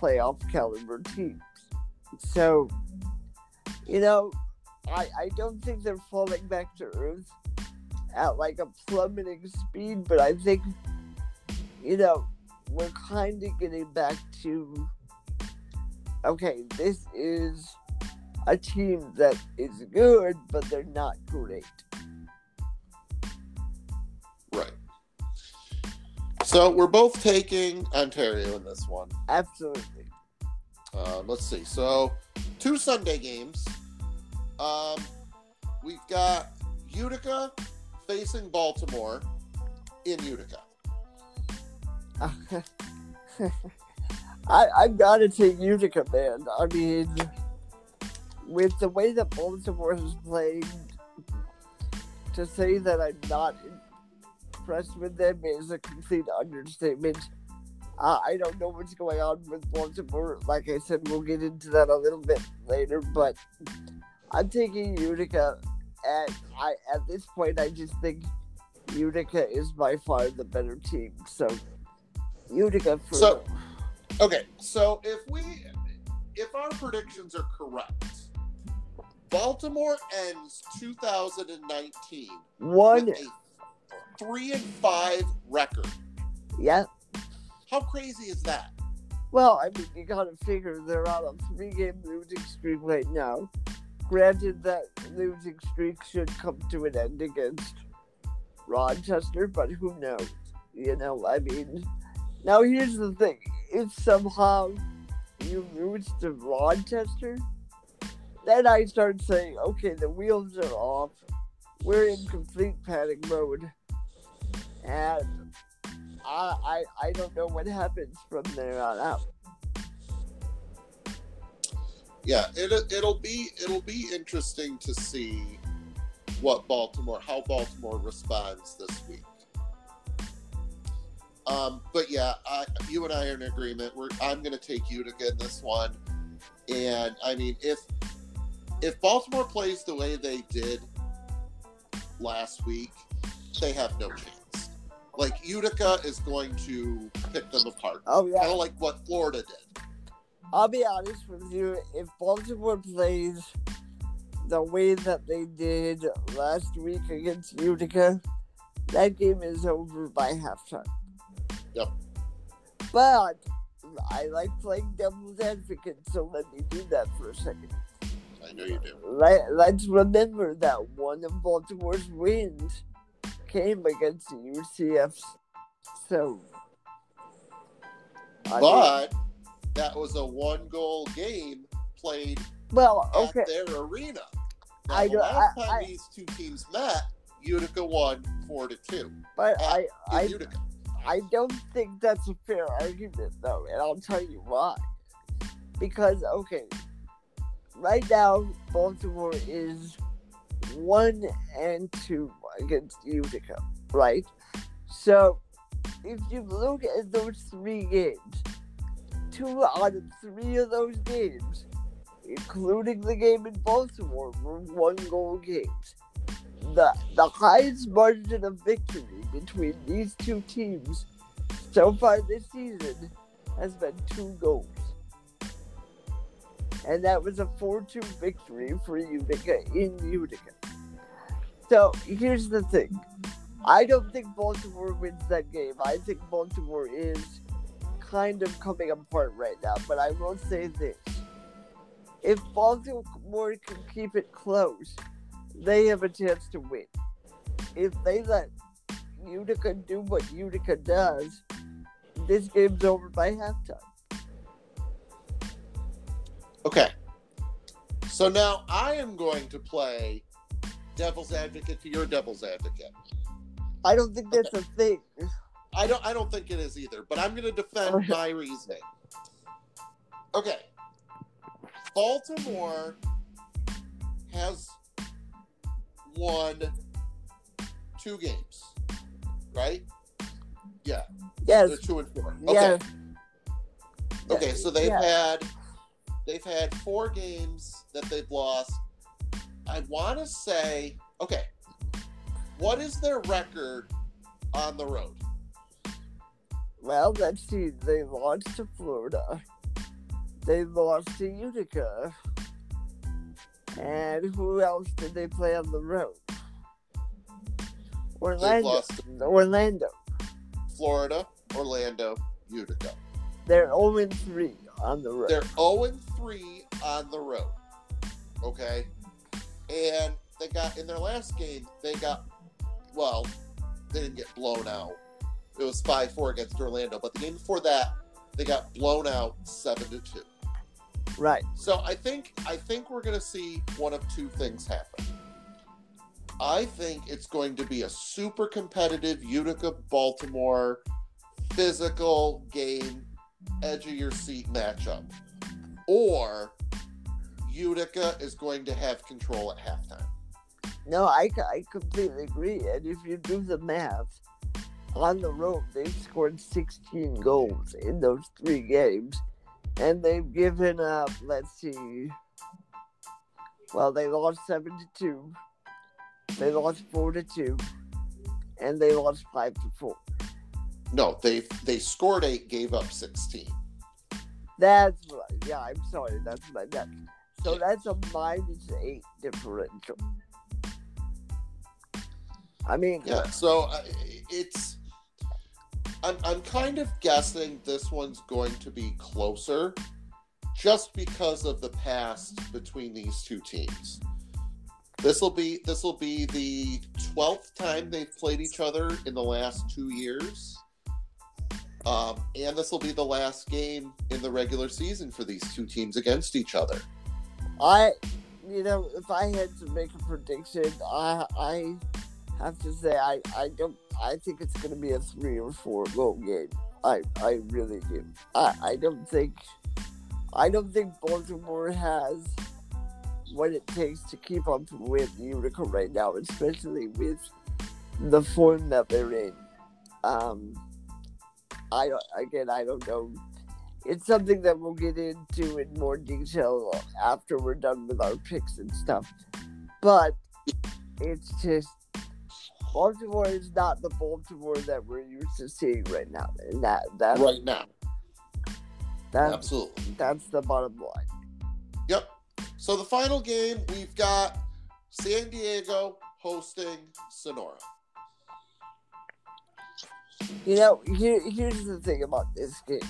playoff caliber teams. So, you know, I don't think they're falling back to earth at like a plummeting speed, but I think, you know, we're kind of getting back to, okay, this is a team that is good, but they're not great. Right. So we're both taking Ontario in this one. Absolutely. Let's see. So, two Sunday games. We've got Utica facing Baltimore in Utica. I've got to take Utica, man. I mean, with the way that Baltimore is playing, to say that I'm not impressed with them is a complete understatement. I don't know what's going on with Baltimore. Like I said, we'll get into that a little bit later, but I'm taking Utica, and at this point, I just think Utica is by far the better team. So, Utica for... So, okay, so if our predictions are correct, Baltimore ends 2019 with a 3-5 record. Yeah. How crazy is that? Well, I mean, you gotta figure they're on a 3-game losing streak right now. Granted, that losing streak should come to an end against Rochester, but who knows? You know, I mean... Now, here's the thing. If somehow you lose to Rochester, then I start saying, okay, the wheels are off. We're in complete panic mode. And I don't know what happens from there on out. Yeah, it'll be interesting to see how Baltimore responds this week. But yeah, you and I are in agreement. I'm going to take Utica in this one. And I mean, if Baltimore plays the way they did last week, they have no chance. Like, Utica is going to pick them apart. Oh yeah, kind of like what Florida did. I'll be honest with you. If Baltimore plays the way that they did last week against Utica, that game is over by halftime. Yep. But I like playing devil's advocate, so let me do that for a second. I know you do. Let's remember that one of Baltimore's wins came against the UCF. So, I mean, that was a 1-goal game played at their arena. Now, the last time these two teams met, Utica won 4-2. But I don't think that's a fair argument, though, and I'll tell you why. Because, okay, right now, Baltimore is 1-2 against Utica, right? So, if you look at those 3 games, 2 out of 3 of those games, including the game in Baltimore, were 1-goal games. The highest margin of victory between these two teams so far this season has been 2 goals. And that was a 4-2 victory for Utica in Utica. So here's the thing. I don't think Baltimore wins that game. I think Baltimore is kind of coming apart right now. But I will say this. If Baltimore can keep it close, they have a chance to win. If they let Utica do what Utica does, this game's over by halftime. Okay. So now I am going to play devil's advocate to your devil's advocate. I don't think that's a thing. I don't think it is either, but I'm going to defend my reasoning. Okay. Baltimore has won 2 games, right? Yeah. Yes. They're 2-4. Okay. Yes. Okay, so they've had 4 games that they've lost. I want to say, okay, what is their record on the road? Well, let's see. They lost to Florida. They lost to Utica. And who else did they play on the road? Orlando. Florida, Orlando, Utica. They're 0-3 on the road. They're 0-3 on the road. Okay. And they got, in their last game, they got, well, they didn't get blown out. It was 5-4 against Orlando. But the game before that, they got blown out 7-2. Right. So I think we're going to see one of two things happen. I think it's going to be a super competitive Utica-Baltimore physical game, edge-of-your-seat matchup. Or Utica is going to have control at halftime. No, I completely agree. And if you do the math, on the road, they've scored 16 goals in those three games. And they've given up, let's see, well, they lost 7-2. They lost 4-2, and they lost 5-4. No, they scored 8, gave up 16. That's right. Yeah, I'm sorry. That's my bet. So that's a -8 differential. I mean, yeah. So it's I'm kind of guessing this one's going to be closer, just because of the past between these two teams. This will be the 12th time they've played each other in the last 2 years, and this will be the last game in the regular season for these two teams against each other. If I had to make a prediction, I have to say I think it's going to be a 3 or 4 goal game. I really do. I don't think Baltimore has what it takes to keep up with Utica right now, especially with the form that they're in. I don't know. It's something that we'll get into in more detail after we're done with our picks and stuff. But it's just, Baltimore is not the Baltimore that we're used to seeing right now. And Absolutely. That's the bottom line. Yep. So the final game, we've got San Diego hosting Sonora. Here's the thing about this game.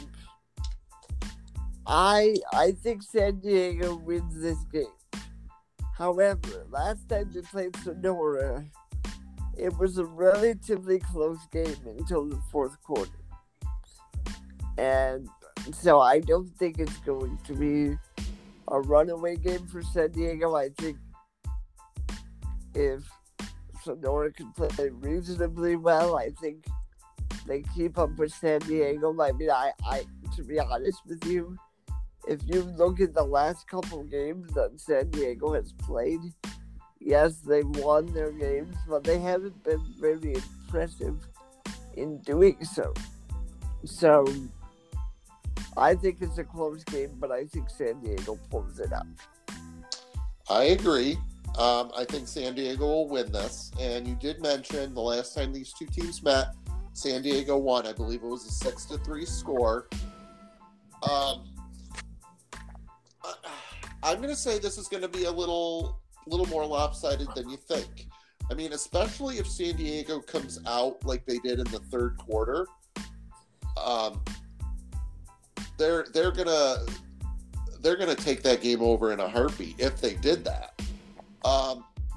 I think San Diego wins this game. However, last time they played Sonora, it was a relatively close game until the fourth quarter. And so I don't think it's going to be a runaway game for San Diego. I think if Sonora can play reasonably well, I think they keep up with San Diego. I mean, I to be honest with you, if you look at the last couple games that San Diego has played, yes, they won their games, but they haven't been very impressive in doing so. So I think it's a close game, but I think San Diego pulls it up. I agree. I think San Diego will win this. And you did mention the last time these two teams met, San Diego won. I believe it was a 6-3 score. I'm going to say this is going to be a little more lopsided than you think. I mean, especially if San Diego comes out like they did in the third quarter. They're gonna take that game over in a heartbeat if they did that.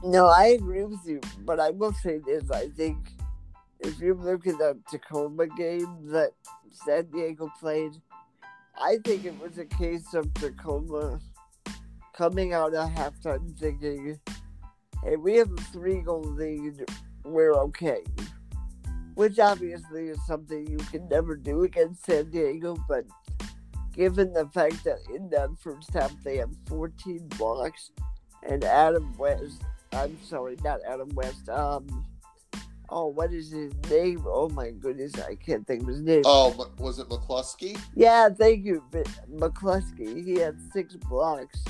No, I agree with you, but I will say this: I think if you look at the Tacoma game that San Diego played, I think it was a case of Tacoma coming out at halftime thinking, "Hey, we have a 3-goal lead. We're okay," which obviously is something you can never do against San Diego, but given the fact that in that first half they had 14 blocks, and what is his name? Oh my goodness, I can't think of his name. Oh, was it McCluskey? Yeah, thank you, McCluskey. He had 6 blocks,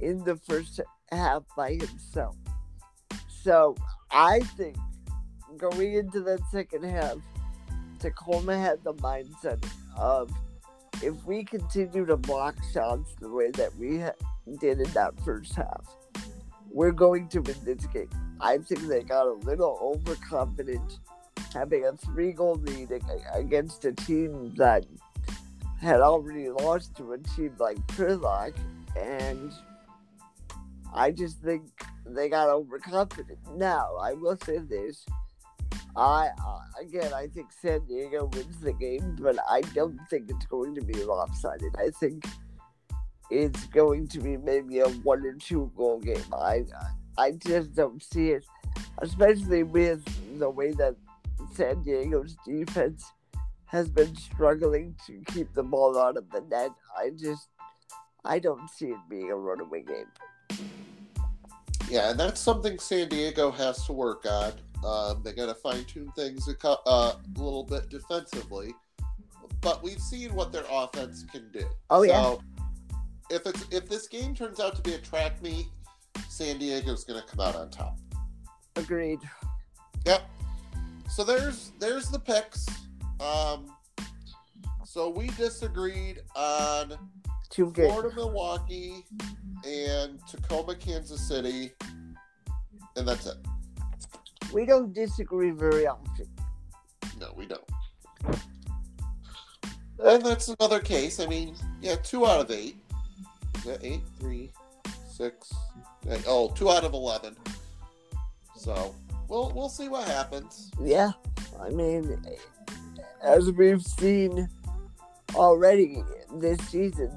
in the first half by himself. So I think going into that second half, Tacoma had the mindset of, if we continue to block shots the way that we did in that first half, we're going to win this game. I think they got a little overconfident having a 3-goal lead against a team that had already lost to a team like Turlock, and I just think they got overconfident. Now, I will say this. I think San Diego wins the game, but I don't think it's going to be lopsided. I think it's going to be maybe a 1 or 2 goal game. I just don't see it, especially with the way that San Diego's defense has been struggling to keep the ball out of the net. I don't see it being a runaway game. Yeah, and that's something San Diego has to work on. They got to fine-tune things a little bit defensively, but we've seen what their offense can do. Oh yeah. So if this game turns out to be a track meet, San Diego's going to come out on top. Agreed. Yep. So there's the picks. So we disagreed on Florida, Milwaukee, and Tacoma, Kansas City, and that's it. We don't disagree very often. No, we don't. And that's another case. I mean, yeah, 2 out of 8. 8, 3, 6, 8. Oh, 2 out of 11. So we'll see what happens. Yeah, I mean, as we've seen already this season,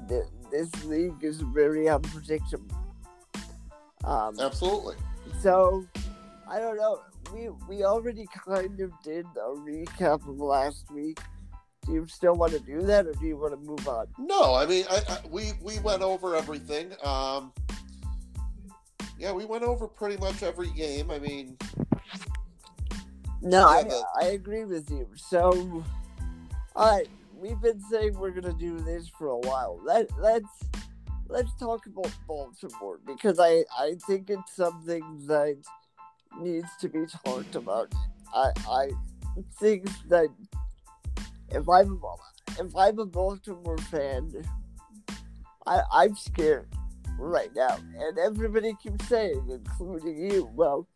this league is very unpredictable. Absolutely. So I don't know. We already kind of did a recap of last week. Do you still want to do that, or do you want to move on? No, I mean, we went over everything. Yeah, we went over pretty much every game. I mean... No, I agree with you. So, all right, we've been saying we're going to do this for a while. Let's talk about Baltimore, because I think it's something that needs to be talked about. I think that if I'm a Baltimore fan, I'm scared right now. And everybody keeps saying, including you, well,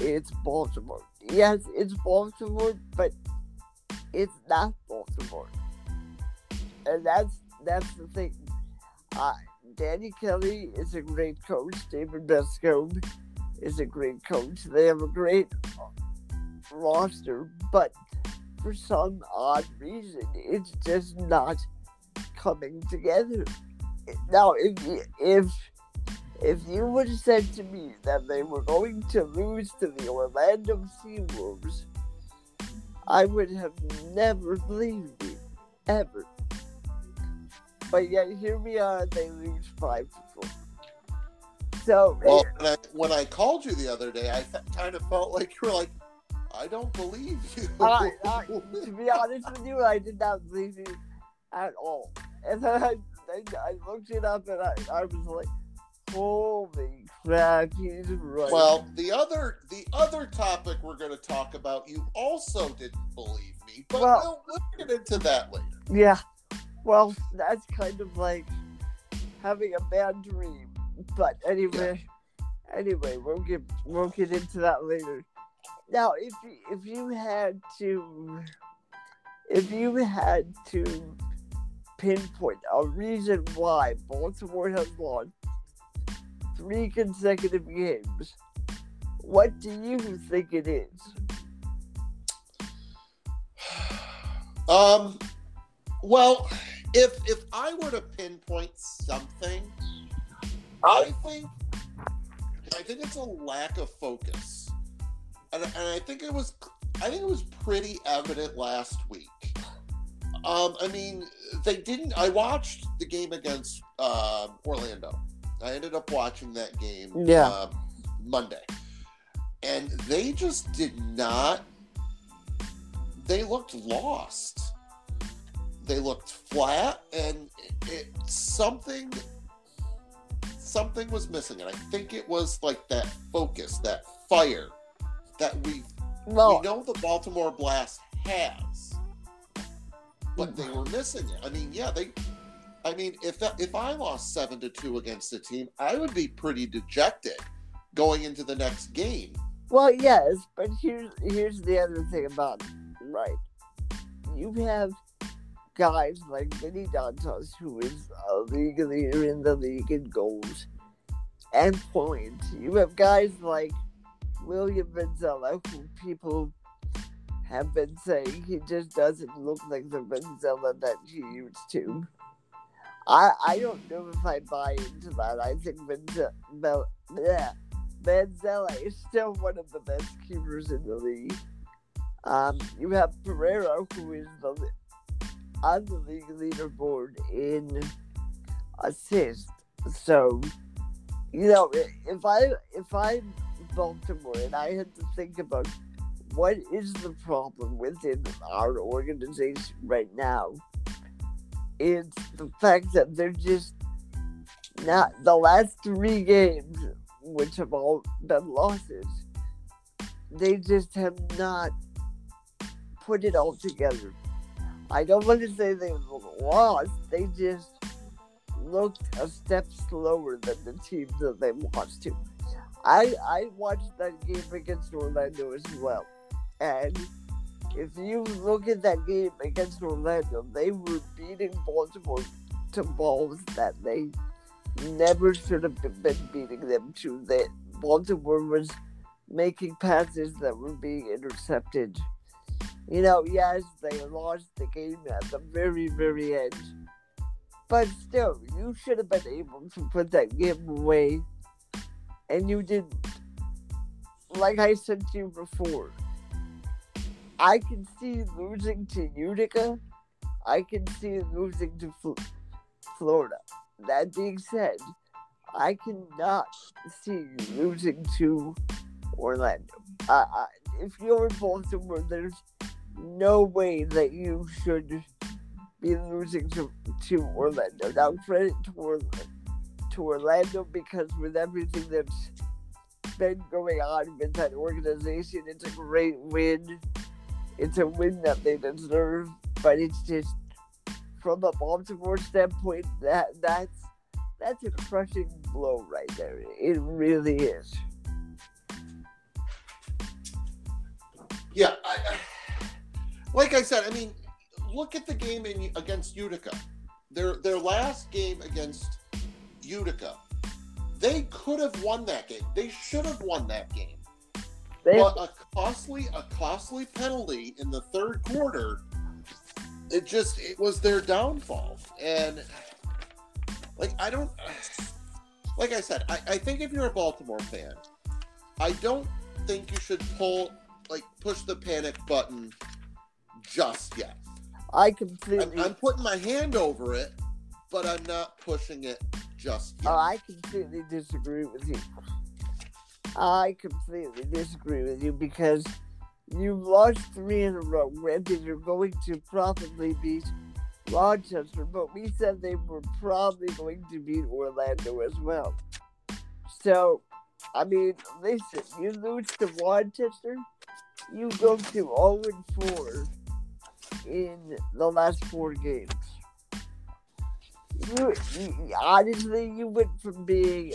it's Baltimore. Yes, it's Baltimore, but it's not Baltimore. And that's the thing. Danny Kelly is a great coach. David Bascombe is a great coach. They have a great roster, but for some odd reason, it's just not coming together. Now, if you would have said to me that they were going to lose to the Orlando Seawolves, I would have never believed you, ever. But yet, here we are, they lose 5-4. So, well, when I called you the other day, I kind of felt like you were like, I don't believe you. To be honest with you, I did not believe you at all. And then I looked it up, and I was like, holy crap, he's right. Well, the other topic we're going to talk about, you also didn't believe me, but we'll get into that later. Yeah, well, that's kind of like having a bad dream. But anyway, we'll get into that later. Now, if you had to pinpoint a reason why Baltimore has won 3 consecutive games, what do you think it is? Well, if I were to pinpoint something, I think it's a lack of focus, and I think it was pretty evident last week. I mean, they didn't. I watched the game against Orlando. I ended up watching that game Monday, and they just did not. They looked lost. They looked flat, and it's something. something was missing, and I think it was like that focus, that fire that we know the Baltimore Blast has, but they were missing it. I mean, if I lost 7-2 against the team, I would be pretty dejected going into the next game. Well, yes, but here's the other thing about it, right? You have guys like Vinny Dantas, who is a league leader in the league in goals and points. You have guys like William Venzella, who people have been saying he just doesn't look like the Venzella that he used to. I don't know if I buy into that. I think Venzella is still one of the best keepers in the league. You have Pereira, who is on the league leaderboard in assists. So, you know, if I'm Baltimore and I had to think about what is the problem within our organization right now, it's the fact that they're just not. The last three games, which have all been losses, they just have not put it all together. I don't want to say they lost. They just looked a step slower than the team that they lost to. I watched that game against Orlando as well. And if you look at that game against Orlando, they were beating Baltimore to balls that they never should have been beating them to. Baltimore was making passes that were being intercepted. You know, yes, they lost the game at the very, very end. But still, you should have been able to put that game away. And you didn't. Like I said to you before, I can see losing to Utica. I can see losing to Florida. That being said, I cannot see losing to Orlando. If you're in Baltimore, there's no way that you should be losing to Orlando. Now, credit to Orlando, because with everything that's been going on with that organization, it's a great win. It's a win that they deserve, but it's just, from a Baltimore standpoint, that's a crushing blow right there. It really is. Yeah, like I said, I mean, look at the game against Utica. Their last game against Utica, they could have won that game. They should have won that game. But a costly penalty in the third quarter, it was their downfall. And like I said, I think if you're a Baltimore fan, I don't think you should push the panic button just yet. I completely... I'm putting my hand over it, but I'm not pushing it just yet. I completely disagree with you. I completely disagree with you, because you've lost three in a row, granted you're going to probably beat Rochester, but we said they were probably going to beat Orlando as well. So, I mean, listen, you lose to Rochester, you go to 0-4 in the last four games. Honestly, you went from being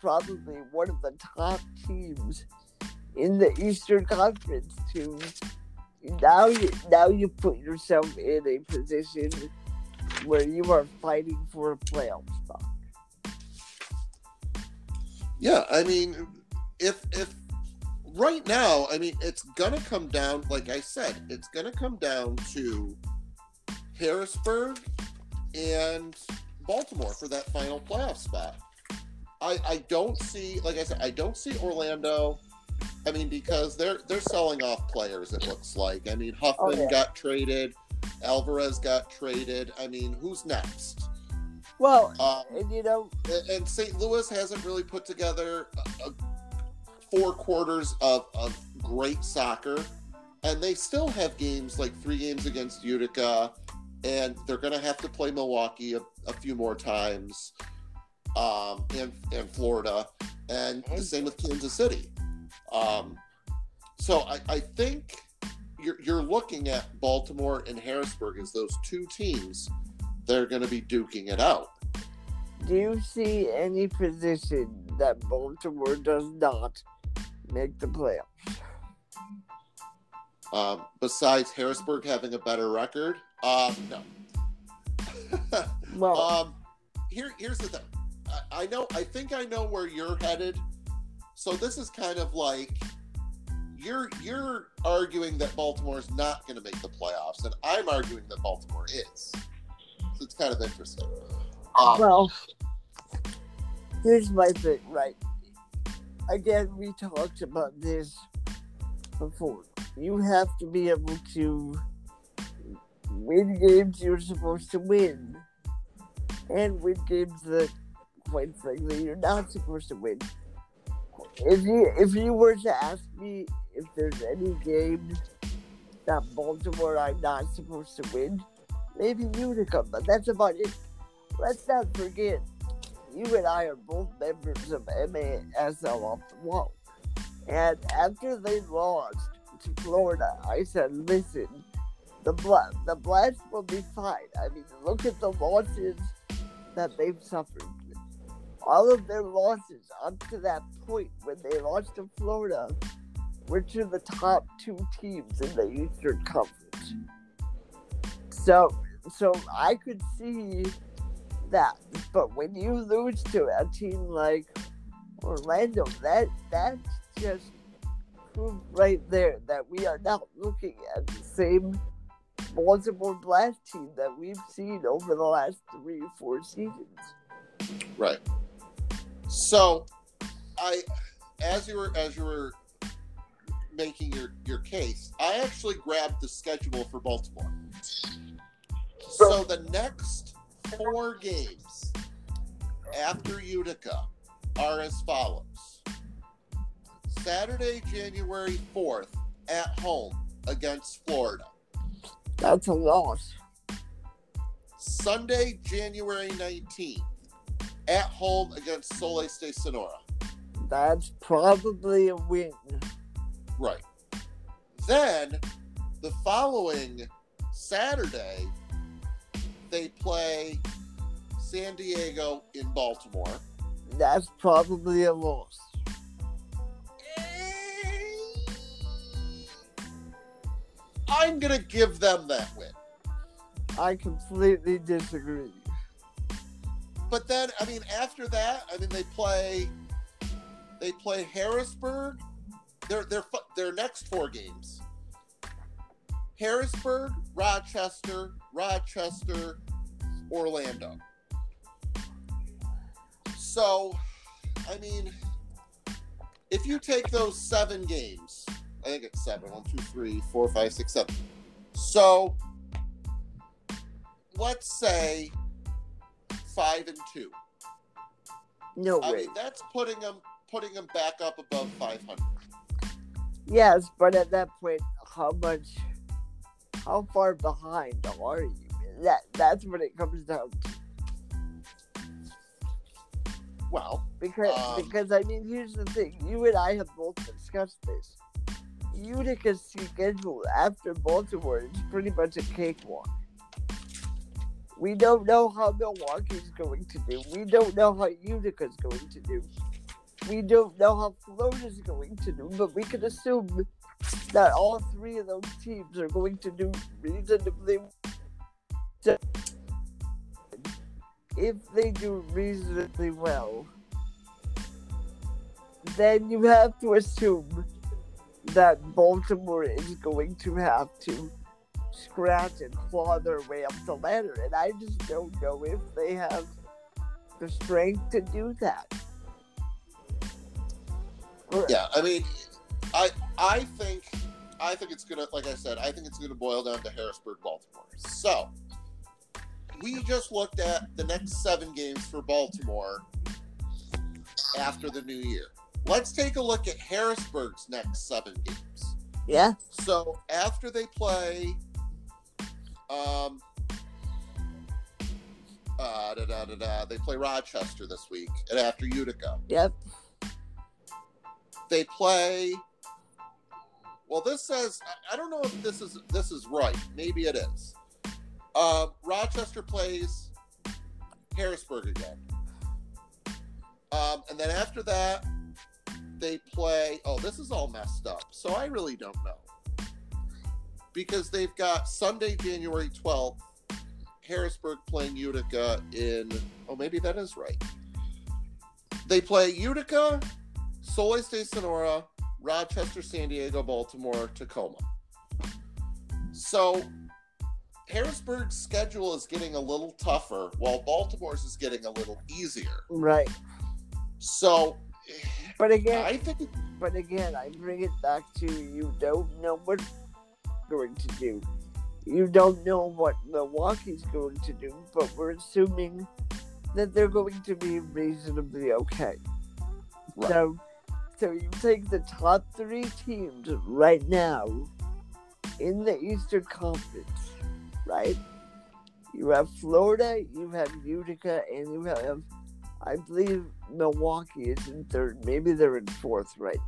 probably one of the top teams in the Eastern Conference to now you put yourself in a position where you are fighting for a playoff spot. Yeah, I mean, if right now, I mean, it's gonna come down, like I said, it's gonna come down to Harrisburg and Baltimore for that final playoff spot. I don't see, like I said, I don't see Orlando. I mean, because they're selling off players, it looks like. I mean, Huffman got traded, Alvarez got traded. I mean, who's next? Well, and St. Louis hasn't really put together four quarters of great soccer, and they still have games like three games against Utica, and they're going to have to play Milwaukee a few more times. in Florida, and the same with Kansas City. So I think you're looking at Baltimore and Harrisburg as those two teams that are going to be duking it out. Do you see any position that Baltimore does not make the playoffs? Besides Harrisburg having a better record? No. Well, here's the thing. I think I know where you're headed. So this is kind of like you're arguing that Baltimore's not going to make the playoffs, and I'm arguing that Baltimore is. So it's kind of interesting. Well, here's my thing, right? Again, we talked about this before. You have to be able to win games you're supposed to win, and win games that, quite frankly, you're not supposed to win. If you were to ask me if there's any game that Baltimore I'm not supposed to win, maybe Unicum, but that's about it. Let's not forget, you and I are both members of MASL Off the Wall. And after they lost to Florida, I said, listen, the Blacks will be fine. I mean, look at the losses that they've suffered. All of their losses up to that point when they lost to Florida were to the top two teams in the Eastern Conference. So I could see that, but when you lose to a team like Orlando, that just proved right there that we are not looking at the same Baltimore Blast team that we've seen over the last 3 or 4 seasons. Right. So, as you were making your case, I actually grabbed the schedule for Baltimore. So the next 4 games after Utica are as follows. Saturday, January 4th, at home against Florida. That's a loss. Sunday, January 19th, at home against Soles de Sonora. That's probably a win. Right. Then, the following Saturday, they play San Diego in Baltimore. That's probably a loss. I'm going to give them that win. I completely disagree. But then, I mean, after that, I mean, they play Harrisburg. Their next 4 games: Harrisburg, Rochester, Orlando. So, I mean, if you take those 7 games, I think it's 7. 1, 2, 3, 4, 5, 6, 7. So, let's say 5-2. No way. I mean, that's putting them back up above 500. Yes, but at that point, how far behind are you? That's what it comes down to. Well, because I mean, here's the thing: you and I have both discussed this. Utica's schedule after Baltimore is pretty much a cakewalk. We don't know how Milwaukee's going to do. We don't know how Utica's going to do. We don't know how Florida's going to do, but we can assume that all 3 of those teams are going to do reasonably well. If they do reasonably well, then you have to assume that Baltimore is going to have to scratch and claw their way up the ladder, and I just don't know if they have the strength to do that. Yeah, I mean, I think it's gonna, like I said, I think it's gonna boil down to Harrisburg, Baltimore. So we just looked at the next 7 games for Baltimore after the new year. Let's take a look at Harrisburg's next 7 games. Yeah. So after they play They play Rochester this week and after Utica. Yep. They play. Well, this says I don't know if this is right. Maybe it is. Rochester plays Harrisburg again, and then after that they play. Oh, this is all messed up. So I really don't know because they've got Sunday, January 12th. Harrisburg playing Utica in... Oh, maybe that is right. They play Utica, Soleil State, Sonora, Rochester, San Diego, Baltimore, Tacoma. So, Harrisburg's schedule is getting a little tougher, while Baltimore's is getting a little easier. Right. So, but again, I bring it back to you don't know what you're going to do. You don't know what Milwaukee's going to do, but we're assuming that they're going to be reasonably okay. Right. So you take the top three teams right now in the Eastern Conference, right? You have Florida, you have Utica, and you have, I believe, Milwaukee is in third. Maybe they're in fourth right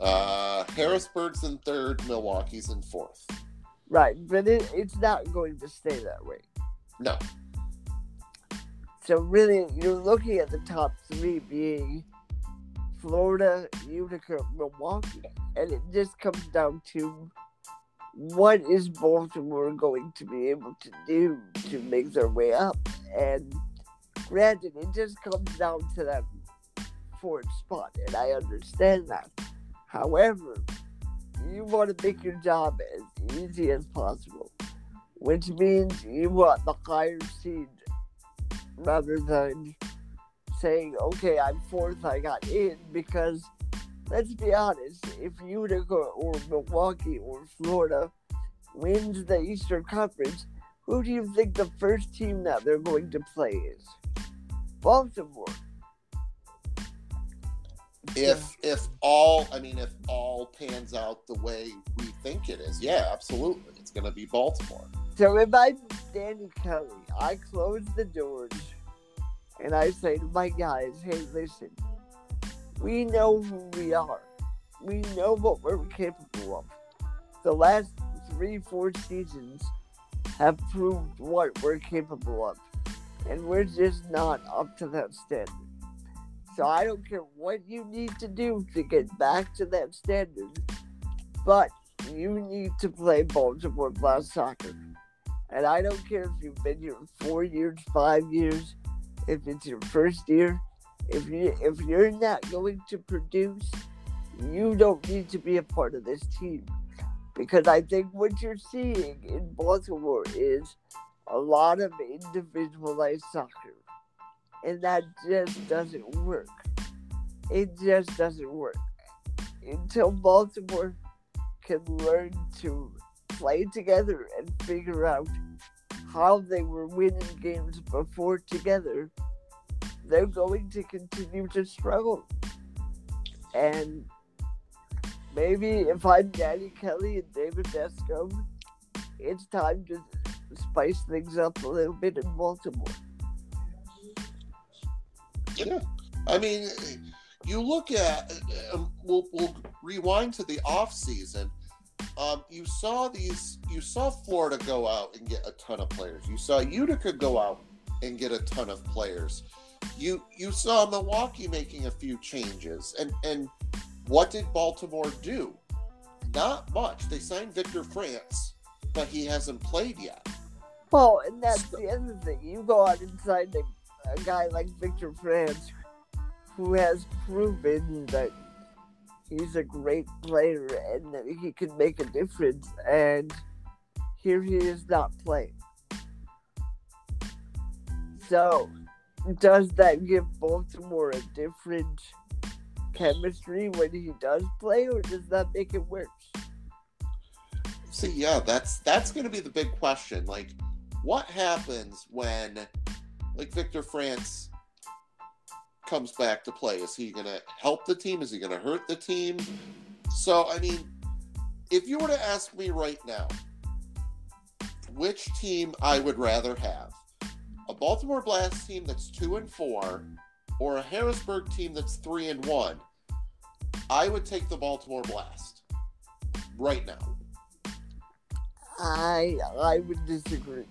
now. Harrisburg's in third, Milwaukee's in fourth. Right, but it's not going to stay that way. No. So really, you're looking at the top three being Florida, Utica, Milwaukee. And it just comes down to what is Baltimore going to be able to do to make their way up? And granted, it just comes down to that fourth spot, and I understand that. However, you want to make your job as easy as possible, which means you want the higher seed rather than saying, okay, I'm fourth, I got in, because let's be honest, if Utica or Milwaukee or Florida wins the Eastern Conference, who do you think the first team that they're going to play is? Baltimore. If all pans out the way we think it is, yeah, absolutely. It's going to be Baltimore. So if I'm Danny Kelly, I close the doors and I say to my guys, hey, listen, we know who we are. We know what we're capable of. The last 3-4 seasons have proved what we're capable of. And we're just not up to that standard. So I don't care what you need to do to get back to that standard, but you need to play Baltimore Blast soccer. And I don't care if you've been here 4 years, 5 years, if it's your first year. If you're not going to produce, you don't need to be a part of this team. Because I think what you're seeing in Baltimore is a lot of individualized soccer. And that just doesn't work. It just doesn't work. Until Baltimore can learn to play together and figure out how they were winning games before together, they're going to continue to struggle. And maybe if I'm Danny Kelly and David Desco, it's time to spice things up a little bit in Baltimore. Yeah, I mean, you look at, we'll rewind to the off season. You saw Florida go out and get a ton of players. You saw Utica go out and get a ton of players. You saw Milwaukee making a few changes. And what did Baltimore do? Not much. They signed Victor France, but he hasn't played yet. Well, and that's the other thing. You go out and sign a guy like Victor France, who has proven that he's a great player and that he can make a difference, and here he is not playing. So, does that give Baltimore a different chemistry when he does play, or does that make it worse? See, yeah, that's going to be the big question. Like, what happens when... like Victor France comes back to play? Is he going to help the team? Is he going to hurt the team? So, I mean, if you were to ask me right now which team I would rather have, a Baltimore Blast team that's 2-4 or a Harrisburg team that's 3-1, I would take the Baltimore Blast right now. I would disagree.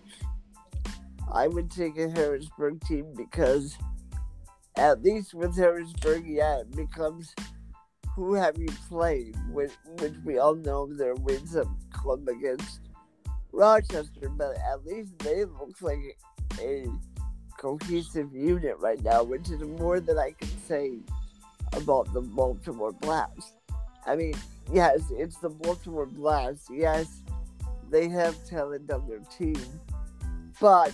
I would take a Harrisburg team because at least with Harrisburg, it becomes who have you played, which we all know their wins have come against Rochester, but at least they look like a cohesive unit right now, which is more than I can say about the Baltimore Blast. I mean, yes, it's the Baltimore Blast. Yes, they have talent on their team, but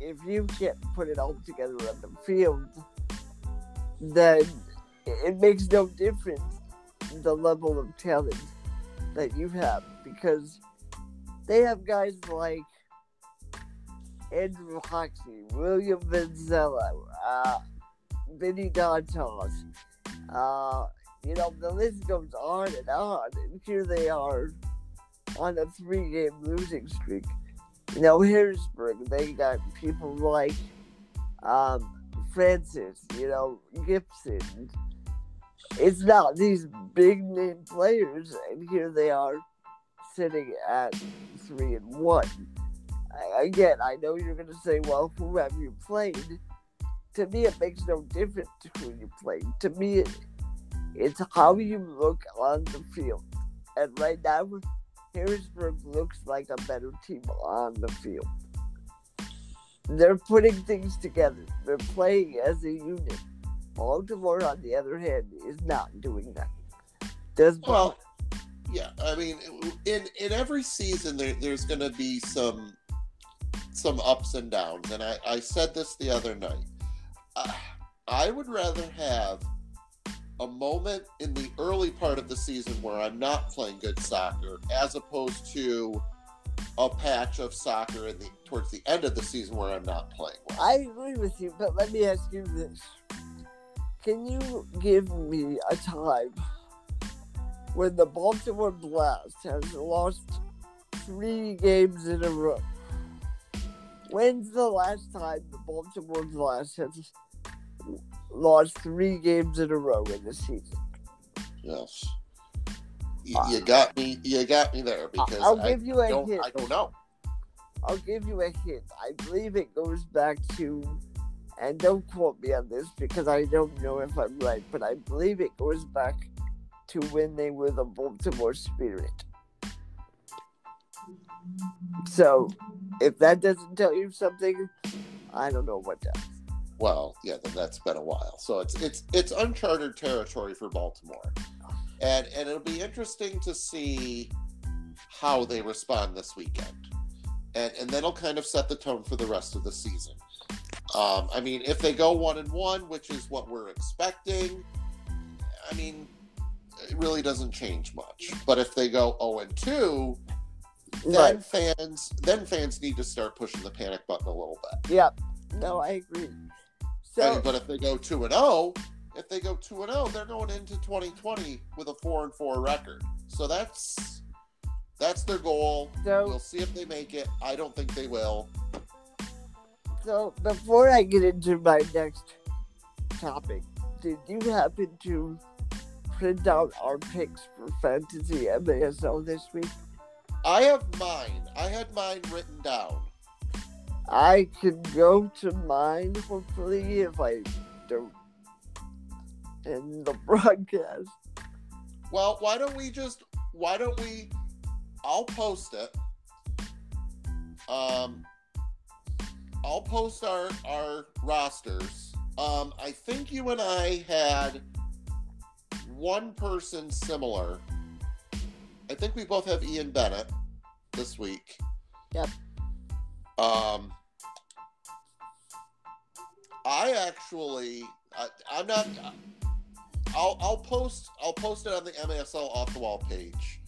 if you can't put it all together on the field, then it makes no difference the level of talent that you have, because they have guys like Andrew Hoxie, William Vanzella, Vinny Dantas. The list goes on and on, and here they are on a 3-game losing streak. Harrisburg, they got people like Francis, Gibson. It's not these big-name players, and here they are sitting at 3-1. Again, I know you're going to say, well, who have you played? To me, it makes no difference who you played. To me, it's how you look on the field. And right now, Harrisburg looks like a better team on the field. They're putting things together. They're playing as a unit. Baltimore, on the other hand, is not doing that. In every season, there's going to be some ups and downs. And I said this the other night. I would rather have a moment in the early part of the season where I'm not playing good soccer as opposed to a patch of soccer towards the end of the season where I'm not playing well. I agree with you, but let me ask you this. Can you give me a time when the Baltimore Blast has lost 3 games in a row? When's the last time the Baltimore Blast has lost 3 games in a row in the season? Yes. You got me. You got me there because I don't know. I'll give you a hint. I believe it goes back to, and don't quote me on this because I don't know if I'm right, but I believe it goes back to when they were the Baltimore Spirit. So, if that doesn't tell you something, I don't know what does. Well, yeah, then that's been a while. So it's uncharted territory for Baltimore. And it'll be interesting to see how they respond this weekend. And that'll kind of set the tone for the rest of the season. If they go 1-1, which is what we're expecting, it really doesn't change much. But if they go 0-2, then fans need to start pushing the panic button a little bit. Yeah. No, I agree. So, but if they go 2-0... If they go 2-0, they're going into 2020 with a 4-4 record. So that's their goal. So, we'll see if they make it. I don't think they will. So before I get into my next topic, did you happen to print out our picks for Fantasy MASL this week? I have mine. I had mine written down. I can go to mine, hopefully, if I don't in the broadcast. Well, why don't we I'll post it. I'll post our rosters. I think you and I had one person similar. I think we both have Ian Bennett this week. Yep. I'll post it on the MASL Off the Wall page.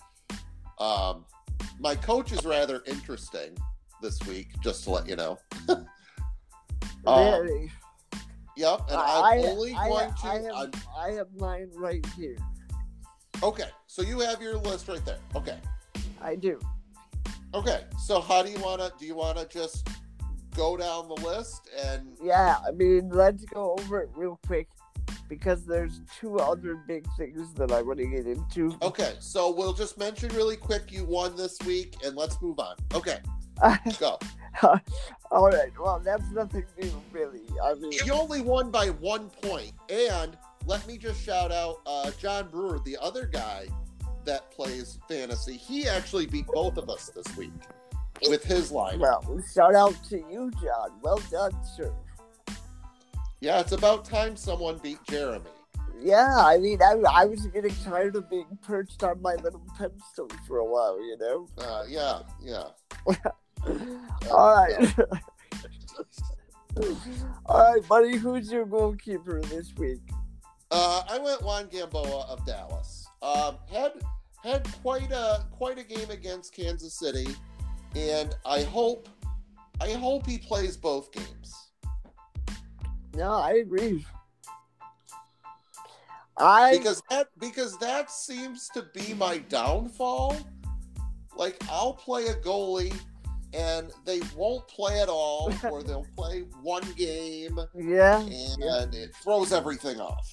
My coach is rather interesting this week, just to let you know. Really? Yep, and I have mine right here. Okay, so you have your list right there. Okay. I do. Okay, so how do you want to just go down the list and... Yeah, I mean, let's go over it real quick because there's two other big things that I want to get into. Okay, so we'll just mention really quick you won this week and let's move on. Okay, go. All right, well, that's nothing new, really. I mean, you only won by 1 point. And let me just shout out John Brewer, the other guy that plays fantasy. He actually beat both of us this week with his line. Well, shout out to you, John. Well done, sir. Yeah, it's about time someone beat Jeremy. Yeah, I mean, I was getting tired of being perched on my little pedestal for a while, you know? Yeah. All right. All right, buddy, who's your goalkeeper this week? I went Juan Gamboa of Dallas. Had quite a game against Kansas City, and I hope he plays both games. No, I agree. Because that seems to be my downfall. Like, I'll play a goalie and they won't play at all, or they'll play one game. Yeah. And it throws everything off.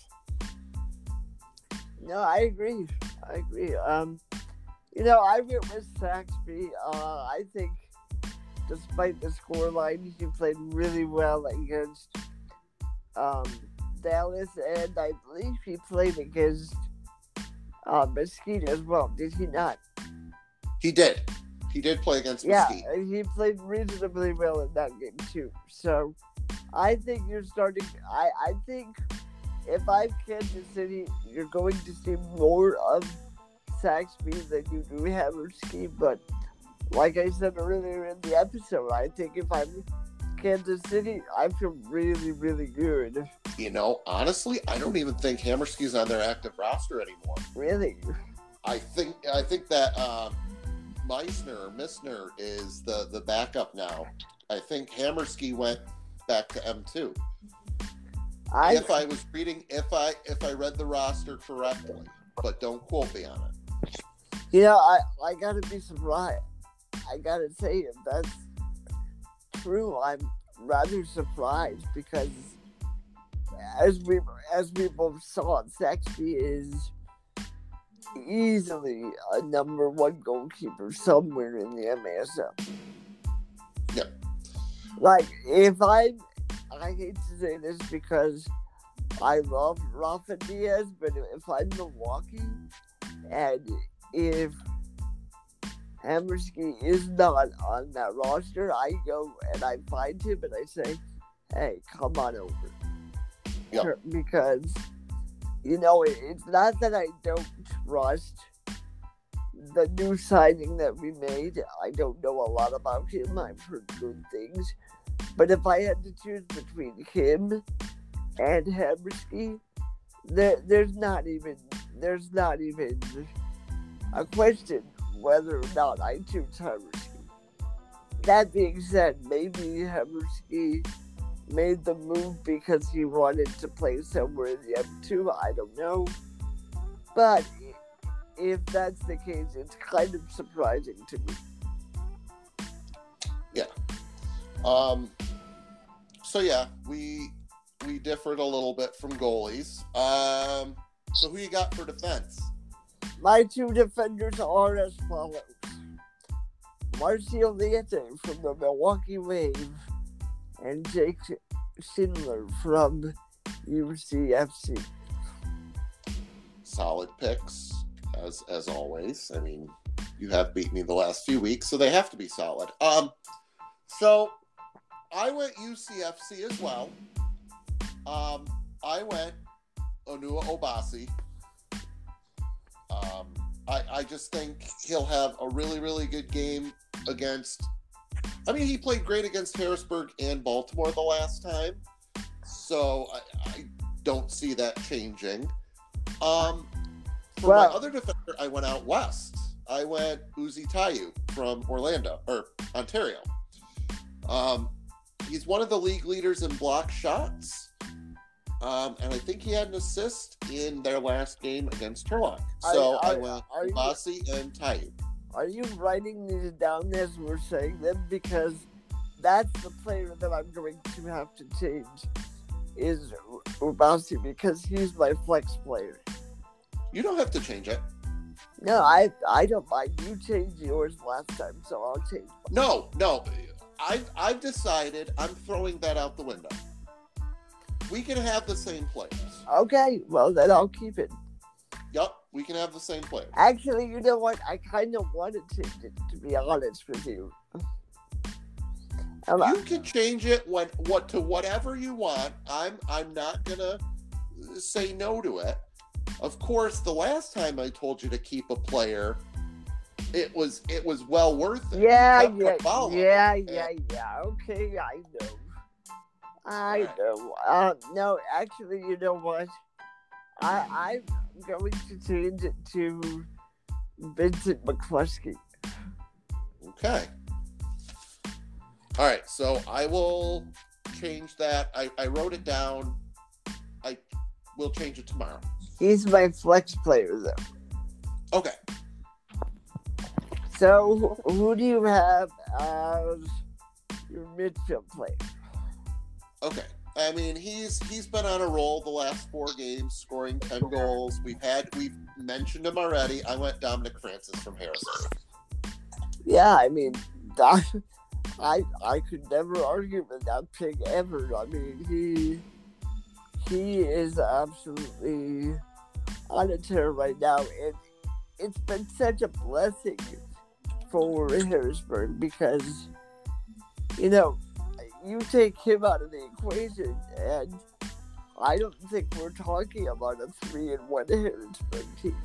No, I agree. You know, I went with Saxby. I think despite the scoreline, he played really well against Dallas, and I believe he played against Mesquite as well, did he not? He did. He did play against Mesquite. Yeah, and he played reasonably well in that game, too. So, I think you're starting... I think if I'm Kansas City, you're going to see more of Saxby than you do Hamersky. But, like I said earlier in the episode, I think if I'm Kansas City, I feel really, really good. You know, honestly, I don't even think Hamersky's on their active roster anymore. Really? I think that... Meissner is the backup now. I think Hamersky went back to M2. If I read the roster correctly, but don't quote me on it. You know, I gotta be surprised. I gotta say, if that's true, I'm rather surprised because as we both saw, Saxby is easily a number one goalkeeper somewhere in the MASL. Yep. Like, if I hate to say this because I love Rafa Diaz, but if I'm Milwaukee and if Hamersky is not on that roster, I go and I find him and I say, hey, come on over. Yep. Because... you know, it's not that I don't trust the new signing that we made. I don't know a lot about him. I've heard good things. But if I had to choose between him and Hamersky, there's not even a question whether or not I choose Hamersky. That being said, maybe Hamersky made the move because he wanted to play somewhere in the M2. I don't know. But if that's the case, it's kind of surprising to me. Yeah. So yeah, we differed a little bit from goalies. So who you got for defense? My two defenders are as follows. Marcio Leite from the Milwaukee Wave and Jake Schindler from UCFC. Solid picks, as always. I mean, you have beaten me the last few weeks, so they have to be solid. So I went UCFC as well. I went Onua Obasi. I just think he'll have a really, really good game against... I mean, he played great against Harrisburg and Baltimore the last time, so I don't see that changing. For my other defender, I went out west. I went Uzi Tayu from Ontario. He's one of the league leaders in block shots, and I think he had an assist in their last game against Turlock. So I went Obasi and Tayu. Are you writing these down as we're saying them? Because that's the player that I'm going to have to change is Urbanski because he's my flex player. You don't have to change it. No, I don't mind. You changed yours last time, so I'll change mine. No. I've decided I'm throwing that out the window. We can have the same players. Okay, well, then I'll keep it. Yup, we can have the same players. Actually, you know what? I kind of want to change it, to be honest with you. You can change it what to whatever you want. I'm not going to say no to it. Of course, the last time I told you to keep a player, it was well worth it. Yeah. Okay, I know. I know. No, actually, you know what? I'm going to change it to Vincent McCluskey. Okay. All right, so I will change that. I wrote it down. I will change it tomorrow. He's my flex player, though. Okay. So, who do you have as your midfield player? Okay. I mean, he's been on a roll the last 4 games, scoring 10 goals. We've mentioned him already. I went Dominic Francis from Harrisburg. Yeah, I mean, I could never argue with that pick ever. I mean, he is absolutely on a tear right now. It's been such a blessing for Harrisburg because, you know, you take him out of the equation, and I don't think we're talking about a 3-1 Harrisburg team.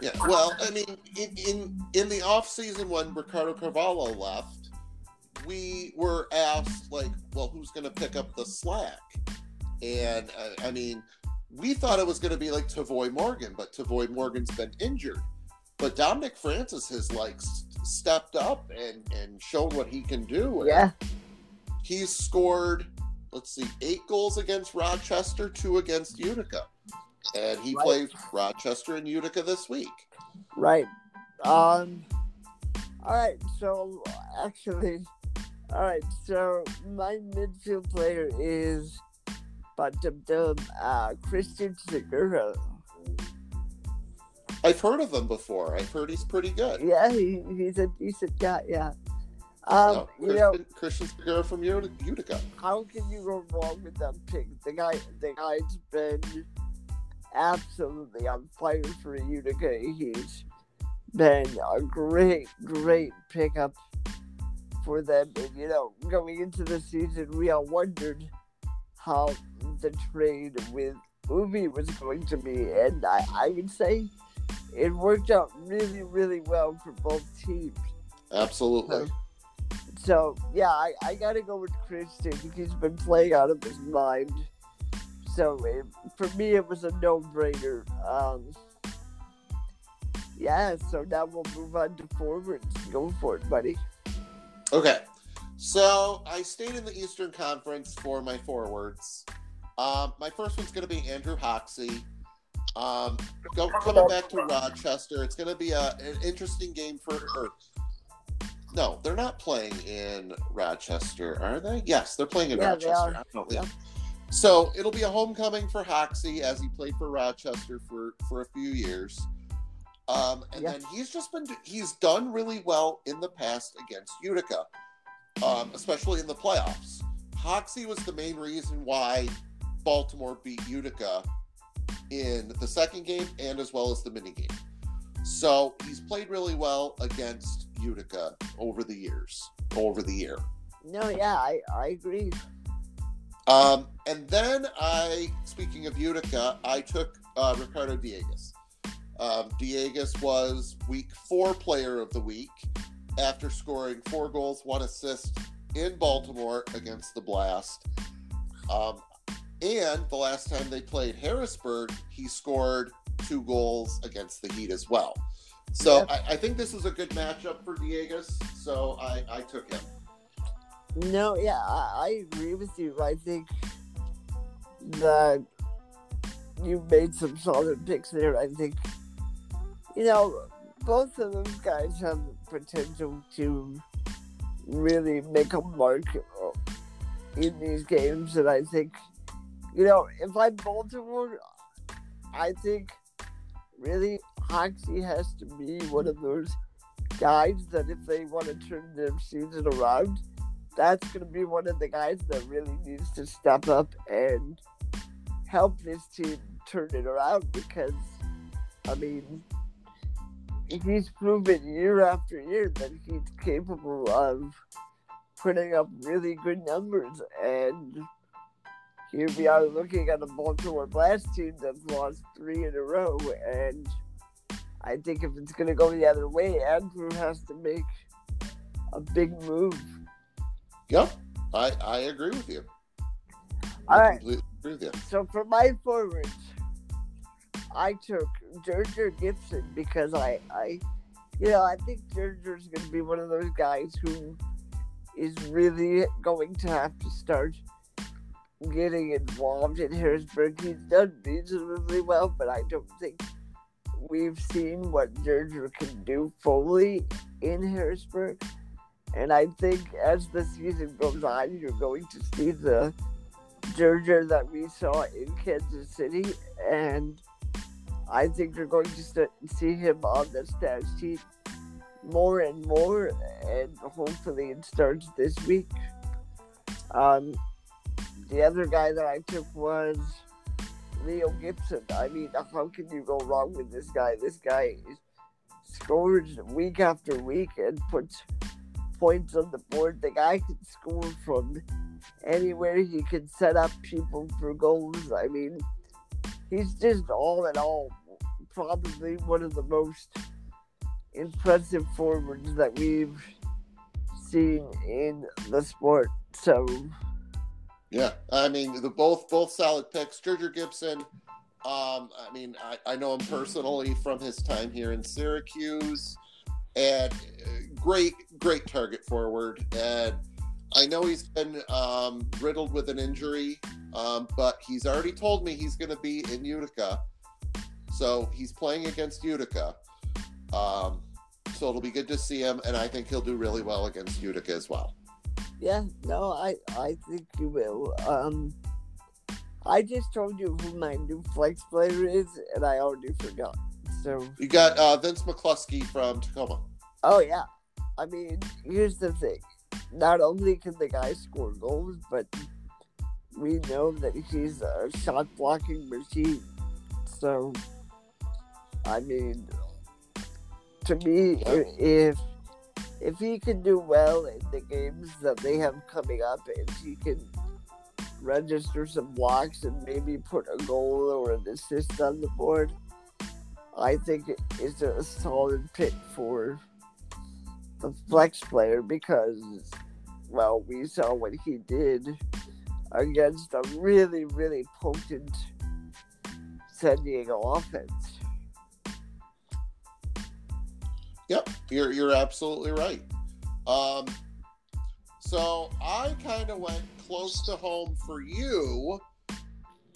Yeah, well, I mean, in the offseason when Ricardo Carvalho left, we were asked, like, well, who's going to pick up the slack? And, I mean, we thought it was going to be like Tavoy Morgan, but Tavoy Morgan's been injured. But Dominic Francis has, like, stepped up and shown what he can do. Yeah. He's scored, 8 goals against Rochester, 2 against Utica. And he plays Rochester and Utica this week. Right. So my midfield player is Christian Segura. I've heard of him before. I've heard he's pretty good. Yeah, he's a decent guy, yeah. Christian Segura from Utica. How can you go wrong with that pick? The guy's been absolutely on fire for Utica. He's been a great, great pickup for them. And, you know, going into the season, we all wondered how the trade with Ubi was going to be. And I would say it worked out really, really well for both teams. Absolutely. So, yeah, I got to go with Christian. He's been playing out of his mind. So, for me, it was a no-brainer. So now we'll move on to forwards. Go for it, buddy. Okay. So, I stayed in the Eastern Conference for my forwards. My first one's going to be Andrew Hoxie. Coming back to Rochester, it's going to be an interesting game for Earth. No, they're not playing in Rochester, are they? Yes, they're playing in Rochester. Yeah. So it'll be a homecoming for Hoxie as he played for Rochester for a few years. Then he's just been he's done really well in the past against Utica, especially in the playoffs. Hoxie was the main reason why Baltimore beat Utica in the second game and as well as the minigame. So he's played really well against Utica over the year. No, yeah, I agree. And then speaking of Utica, I took Ricardo Diegas. Diegas was Week 4 Player of the Week after scoring 4 goals, 1 assist in Baltimore against the Blast. And the last time they played Harrisburg, he scored 2 goals against the Heat as well. So yep. I think this is a good matchup for Diegas, so I took him. No, yeah, I agree with you. I think that you made some solid picks there. I think, both of those guys have the potential to really make a mark in these games. And I think, you know, if I'm Baltimore, I think really Hoxie has to be one of those guys that if they want to turn their season around, that's going to be one of the guys that really needs to step up and help this team turn it around, because, I mean, he's proven year after year that he's capable of putting up really good numbers. And here we are looking at a Baltimore Blast team that's lost 3 in a row. And I think if it's going to go the other way, Andrew has to make a big move. Yep, I agree with you. All right. Agree with you. So for my forwards, I took Gerger Gibson because I think Gerger's going to be one of those guys who is really going to have to start getting involved in Harrisburg. He's done reasonably well, but I don't think we've seen what Gerger can do fully in Harrisburg. And I think as the season goes on, you're going to see the Gerger that we saw in Kansas City, and I think you're going to see him on the stat sheet more and more, and hopefully it starts this week. The other guy that I took was Leo Gibson. I mean, how can you go wrong with this guy? This guy scores week after week and puts points on the board. The guy can score from anywhere. He can set up people for goals. I mean, he's just all in all probably one of the most impressive forwards that we've seen in the sport. So, yeah, I mean, the both solid picks. Gerger Gibson, I mean, I know him personally from his time here in Syracuse, and great target forward. And I know he's been riddled with an injury, but he's already told me he's going to be in Utica. So he's playing against Utica. So it'll be good to see him, and I think he'll do really well against Utica as well. Yeah, no, I think you will. I just told you who my new flex player is, and I already forgot. So you got Vince McCluskey from Tacoma. Oh, yeah. I mean, here's the thing. Not only can the guy score goals, but we know that he's a shot-blocking machine. So, I mean, to me, if he can do well in the games that they have coming up, and he can register some blocks and maybe put a goal or an assist on the board, I think it's a solid pick for the flex player because, well, we saw what he did against a really, really potent San Diego offense. Yep, you're absolutely right. So I kind of went close to home for you.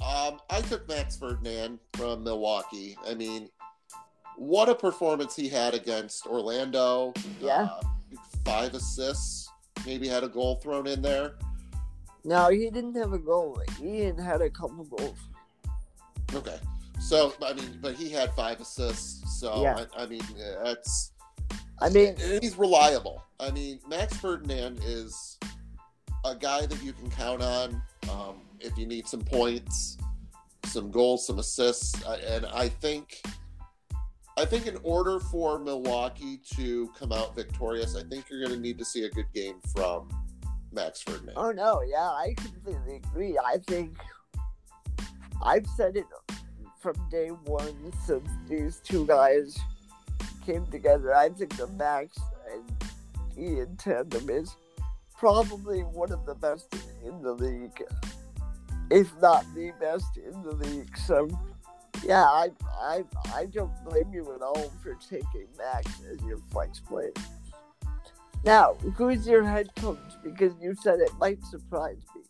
I took Max Ferdinand from Milwaukee. I mean, what a performance he had against Orlando. Yeah. 5 assists, maybe had a goal thrown in there. No, he didn't have a goal. Ian had a couple goals. Okay. So, I mean, but he had 5 assists. So, yeah. I mean, that's... I mean... He's reliable. I mean, Max Ferdinand is a guy that you can count on if you need some points, some goals, some assists. And I think in order for Milwaukee to come out victorious, I think you're going to need to see a good game from Max Ferdinand. Oh, no, yeah, I completely agree. I think I've said it from day one since these two guys came together. I think the Max and Ian tandem is probably one of the best in the league, if not the best in the league. So, yeah, I don't blame you at all for taking Max as your flex player. Now, who's your head coach? Because you said it might surprise me.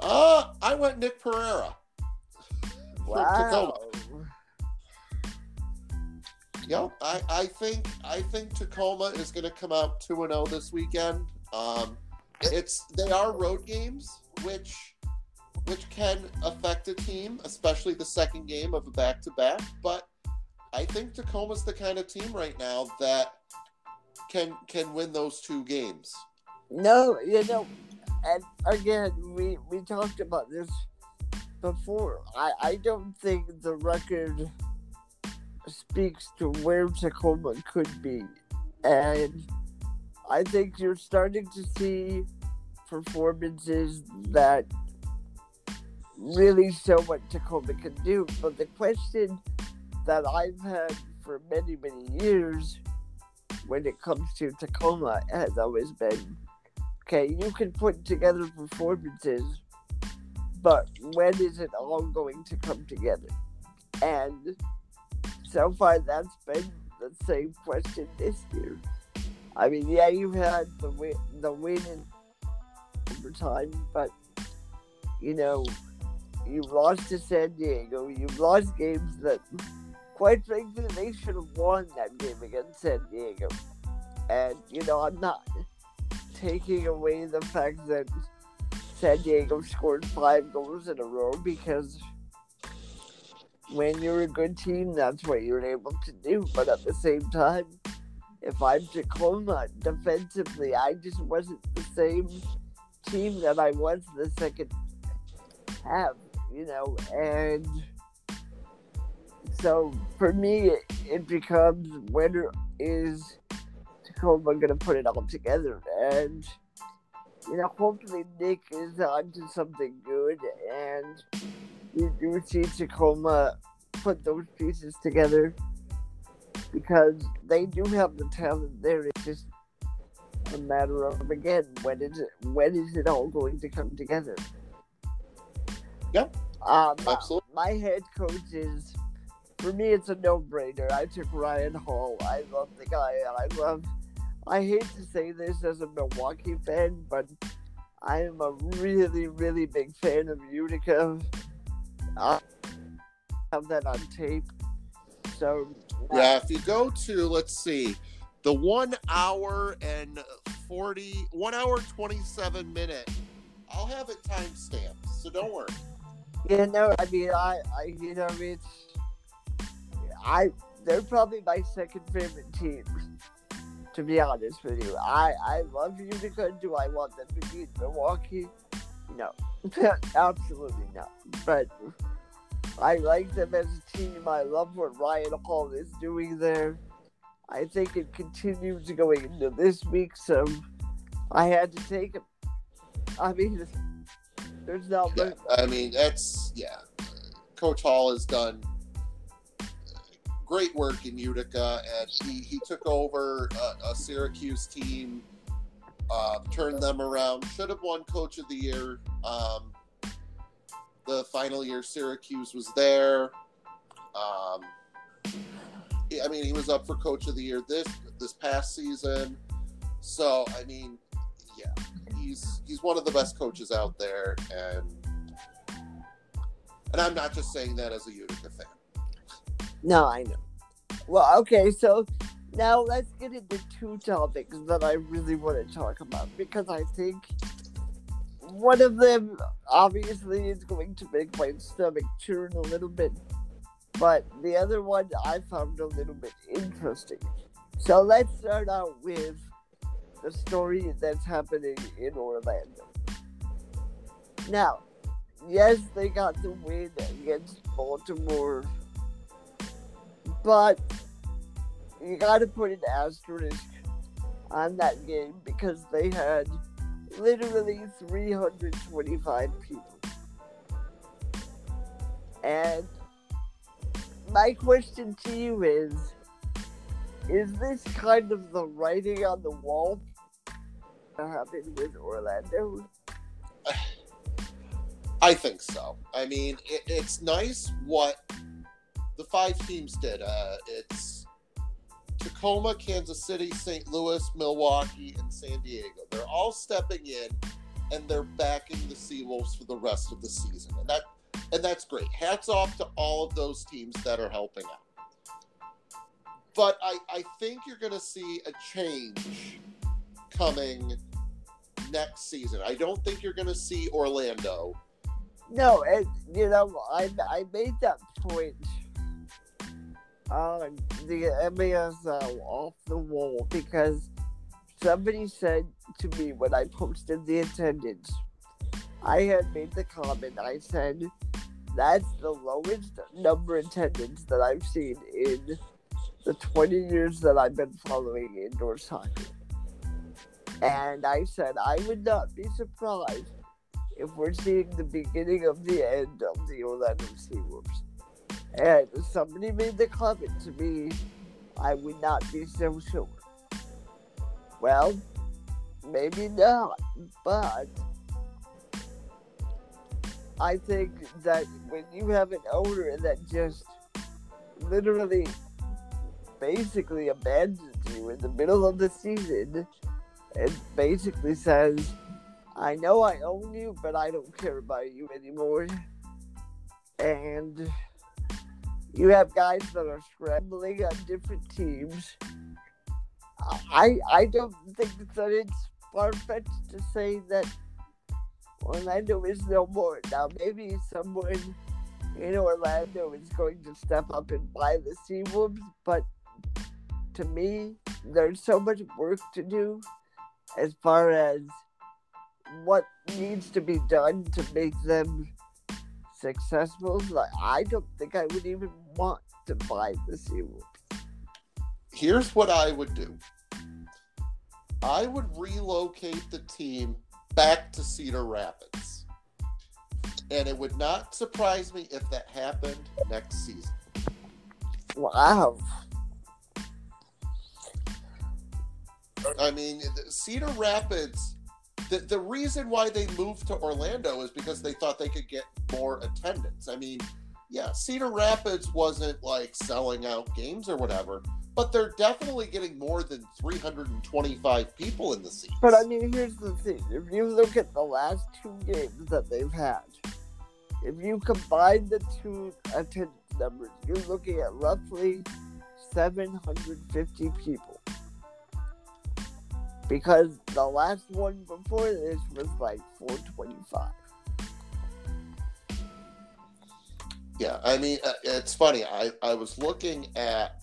I went Nick Pereira. Wow. Yep, I think Tacoma is going to come out 2-0 this weekend. They are road games, which can affect a team, especially the second game of a back-to-back. But I think Tacoma's the kind of team right now that can win those two games. No, and again, we talked about this before. I don't think the record speaks to where Tacoma could be. And I think you're starting to see performances that really show what Tacoma can do. But the question that I've had for many, many years when it comes to Tacoma has always been, okay, you can put together performances, but when is it all going to come together? And so far, that's been the same question this year. I mean, yeah, you had the win in overtime, but, you've lost to San Diego. You've lost games that, quite frankly, they should have won that game against San Diego. And, I'm not taking away the fact that San Diego scored 5 goals in a row, because when you're a good team, that's what you're able to do. But at the same time, if I'm Tacoma defensively, I just wasn't the same team that I was the second half, and so for me, it becomes, when is Tacoma going to put it all together? And, hopefully Nick is onto something good, and we do see Tacoma put those pieces together, because they do have the talent there. It's just a matter of, again, when is it all going to come together? Yep. Absolutely. My head coach is, for me, it's a no-brainer. I took Ryan Hall. I love the guy. I hate to say this as a Milwaukee fan, but I am a really, really big fan of Utica. I have that on tape. So, yeah, if you go to, let's see, the 1 hour 27 minute, I'll have it timestamped, so don't worry. Yeah, no, I mean, they're probably my second favorite team, to be honest with you. I love Utica. Do I want them to beat Milwaukee? No, absolutely not. But I like them as a team. I love what Ryan Hall is doing there. I think it continues going into this week, so I had to take it. I mean, there's not much. I mean, that's, yeah. Coach Hall has done great work in Utica, and he took over a Syracuse team, turned them around, should have won Coach of the Year. The final year Syracuse was there. He was up for Coach of the Year this past season. So, I mean, yeah, he's one of the best coaches out there. And I'm not just saying that as a Utica fan. No, I know. Well, okay, so now let's get into two topics that I really want to talk about, because I think one of them, obviously, is going to make my stomach churn a little bit, but the other one I found a little bit interesting. So let's start out with the story that's happening in Orlando. Now, yes, they got the win against Baltimore, but you got to put an asterisk on that game, because they had literally 325 people. And my question to you is this kind of the writing on the wall that happened with Orlando? I think so. I mean, it's nice what the 5 teams did. It's Tacoma, Kansas City, St. Louis, Milwaukee, and San Diego. They're all stepping in, and they're backing the Seawolves for the rest of the season. And that's great. Hats off to all of those teams that are helping out. But I think you're going to see a change coming next season. I don't think you're going to see Orlando. No, and, you know, I made that point on the MASL Off the Wall because somebody said to me when I posted the attendance, I had made the comment, I said, that's the lowest number attendance that I've seen in the 20 years that I've been following indoor soccer. And I said, I would not be surprised if we're seeing the beginning of the end of the Orlando Seawolves. And somebody made the comment to me, I would not be so sure. Well, maybe not, but I think that when you have an owner that just literally basically abandons you in the middle of the season and basically says, I know I own you, but I don't care about you anymore. And you have guys that are scrambling on different teams. I don't think that it's far-fetched to say that Orlando is no more. Now, maybe someone in Orlando is going to step up and buy the Seawolves, but to me, there's so much work to do as far as what needs to be done to make them successful. Like, I don't think I would even want to buy the Seawolves. Here's what I would do. I would relocate the team back to Cedar Rapids. And it would not surprise me if that happened next season. Wow. I mean, Cedar Rapids, the reason why they moved to Orlando is because they thought they could get more attendance. I mean, yeah, Cedar Rapids wasn't like selling out games or whatever, but they're definitely getting more than 325 people in the seats. But I mean, here's the thing. If you look at the last two games that they've had, if you combine the two attendance numbers, you're looking at roughly 750 people. Because the last one before this was like 425. Yeah, I mean, it's funny. I was looking at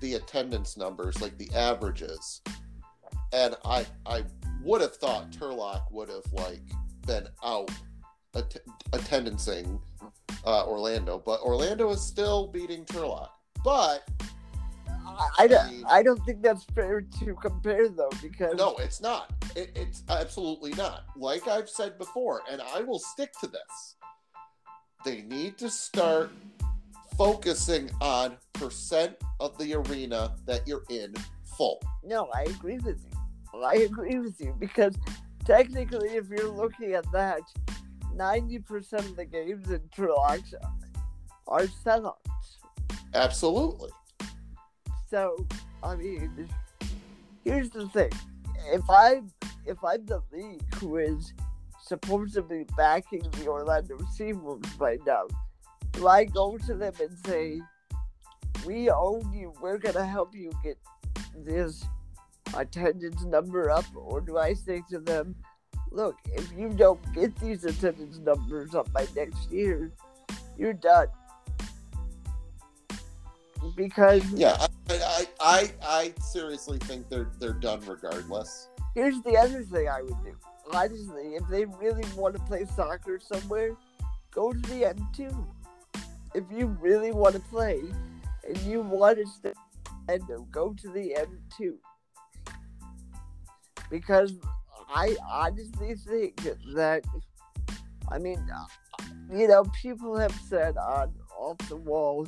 the attendance numbers, like the averages, and I would have thought Turlock would have like been out attendancing Orlando, but Orlando is still beating Turlock. But I don't think that's fair to compare, though, because... No, it's not. It's absolutely not. Like I've said before, and I will stick to this, they need to start focusing on percent of the arena that you're in full. No, I agree with you. Because technically, if you're looking at that, 90% of the games in Turlock are sellouts. Absolutely. So, I mean, here's the thing. If I'm the league who is supposedly backing the Orlando Seawolves right now, do I go to them and say, we own you, we're going to help you get this attendance number up? Or do I say to them, look, if you don't get these attendance numbers up by next year, you're done? Because I seriously think they're done regardless. Here's the other thing I would do. Honestly, if they really want to play soccer somewhere, go to the M2. If you really want to play and you want to stay in Orlando, go to the M2. Because I honestly think that, I mean, you know, people have said on Off the Wall,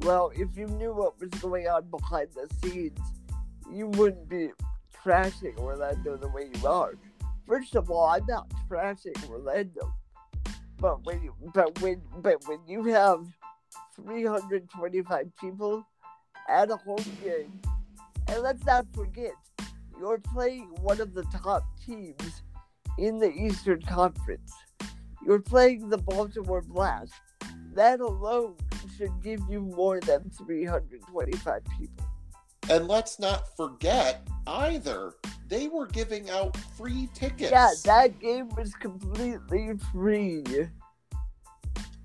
well, if you knew what was going on behind the scenes, you wouldn't be trashing Orlando the way you are. First of all, I'm not trashing Orlando, but when you have 325 people at a home game, and let's not forget, you're playing one of the top teams in the Eastern Conference. You're playing the Baltimore Blast. That alone should give you more than 325 people. And let's not forget either, they were giving out free tickets. Yeah, that game was completely free.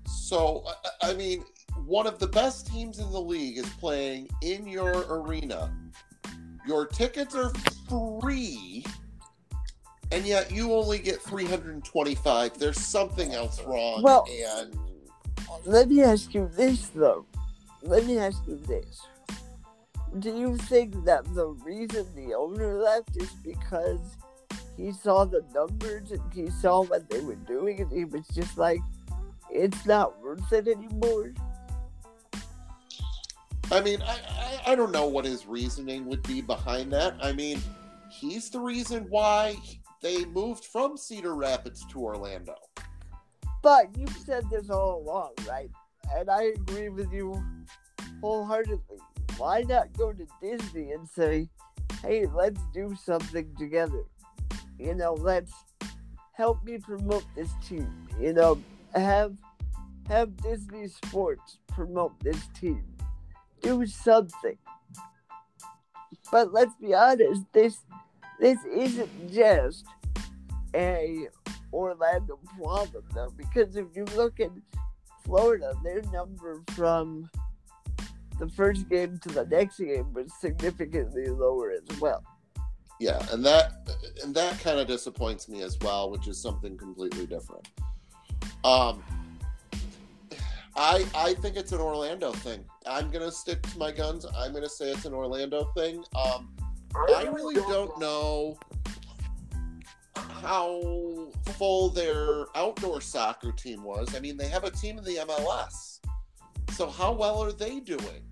So, I mean, one of the best teams in the league is playing in your arena. Your tickets are free, and yet you only get 325. There's something else wrong. Well, and let me ask you this, though. Do you think that the reason the owner left is because he saw the numbers and he saw what they were doing and he was just like, it's not worth it anymore? I mean, I don't know what his reasoning would be behind that. I mean, he's the reason why they moved from Cedar Rapids to Orlando. But you've said this all along, right? And I agree with you wholeheartedly. Why not go to Disney and say, hey, let's do something together? You know, let's help me promote this team. You know, have Disney Sports promote this team. Do something. But let's be honest, this isn't just a Orlando problem, though, because if you look at Florida, their number from the first game to the next game was significantly lower as well. Yeah, and that kind of disappoints me as well, which is something completely different. I think it's an Orlando thing. I'm going to stick to my guns. I'm going to say it's an Orlando thing. I really don't know how full their outdoor soccer team was. I mean, they have a team in the MLS. So how well are they doing?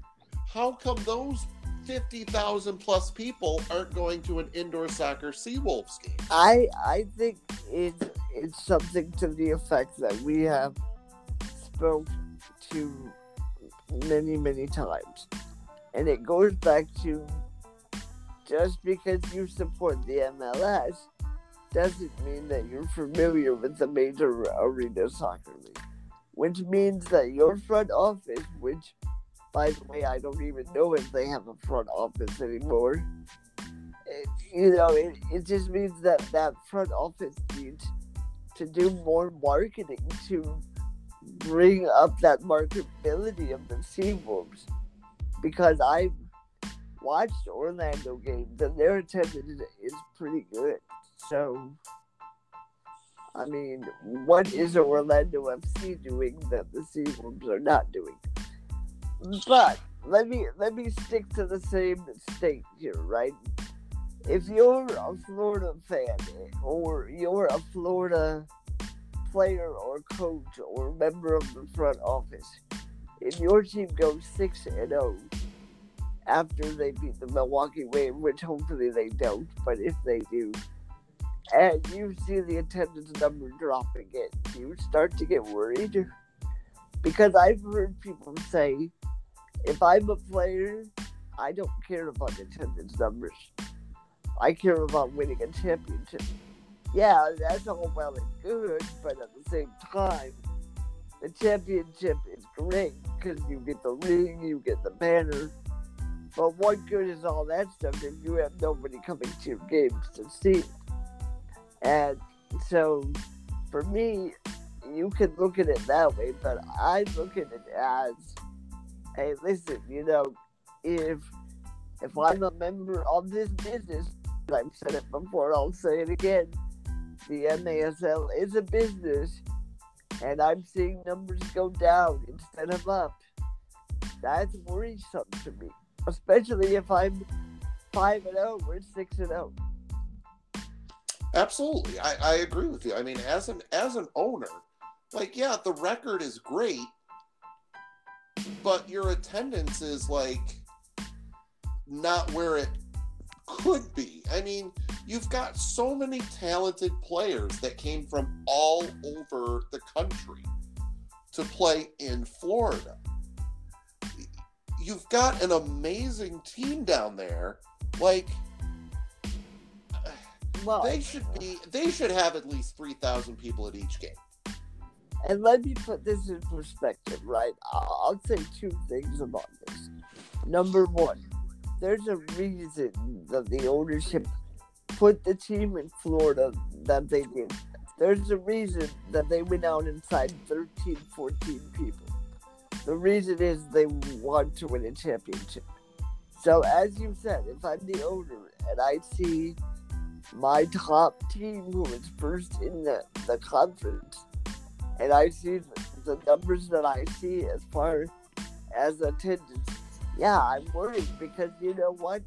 How come those 50,000 plus people aren't going to an indoor soccer Seawolves game? I think it's something to the effect that we have spoke to many, many times. And it goes back to just because you support the MLS doesn't mean that you're familiar with the major arena soccer league. Which means that your front office, which, by the way, I don't even know if they have a front office anymore. It just means that front office needs to do more marketing to bring up that marketability of the Seawolves. Because I've watched Orlando games, and their attendance is pretty good. So, I mean, what is Orlando FC doing that the Seawolves are not doing? But let me stick to the same state here, right? If you're a Florida fan, or you're a Florida player or coach or member of the front office, and your team goes 6-0 after they beat the Milwaukee Wave, which hopefully they don't, but if they do, and you see the attendance number drop again, you start to get worried. Because I've heard people say, if I'm a player, I don't care about attendance numbers. I care about winning a championship. Yeah, that's all well and good, but at the same time, the championship is great because you get the ring, you get the banner. But what good is all that stuff if you have nobody coming to your games to see? And so, for me, you could look at it that way, but I look at it as, hey, listen, you know, if I'm a member of this business, and I've said it before, I'll say it again, the MASL is a business, and I'm seeing numbers go down instead of up. That's worrisome to me, especially if I'm 5-0 or 6-0. Absolutely. I agree with you. I mean, as an owner, like, yeah, the record is great, but your attendance is, like, not where it could be. I mean, you've got so many talented players that came from all over the country to play in Florida. You've got an amazing team down there. Like, well, they should have at least 3,000 people at each game. And let me put this in perspective, right? I'll say two things about this. Number one, there's a reason that the ownership put the team in Florida that they did. There's a reason that they went out and signed 13, 14 people. The reason is they want to win a championship. So as you said, if I'm the owner and I see my top team who is first in the conference, and I see the numbers that I see as far as attendance, yeah, I'm worried because you know what?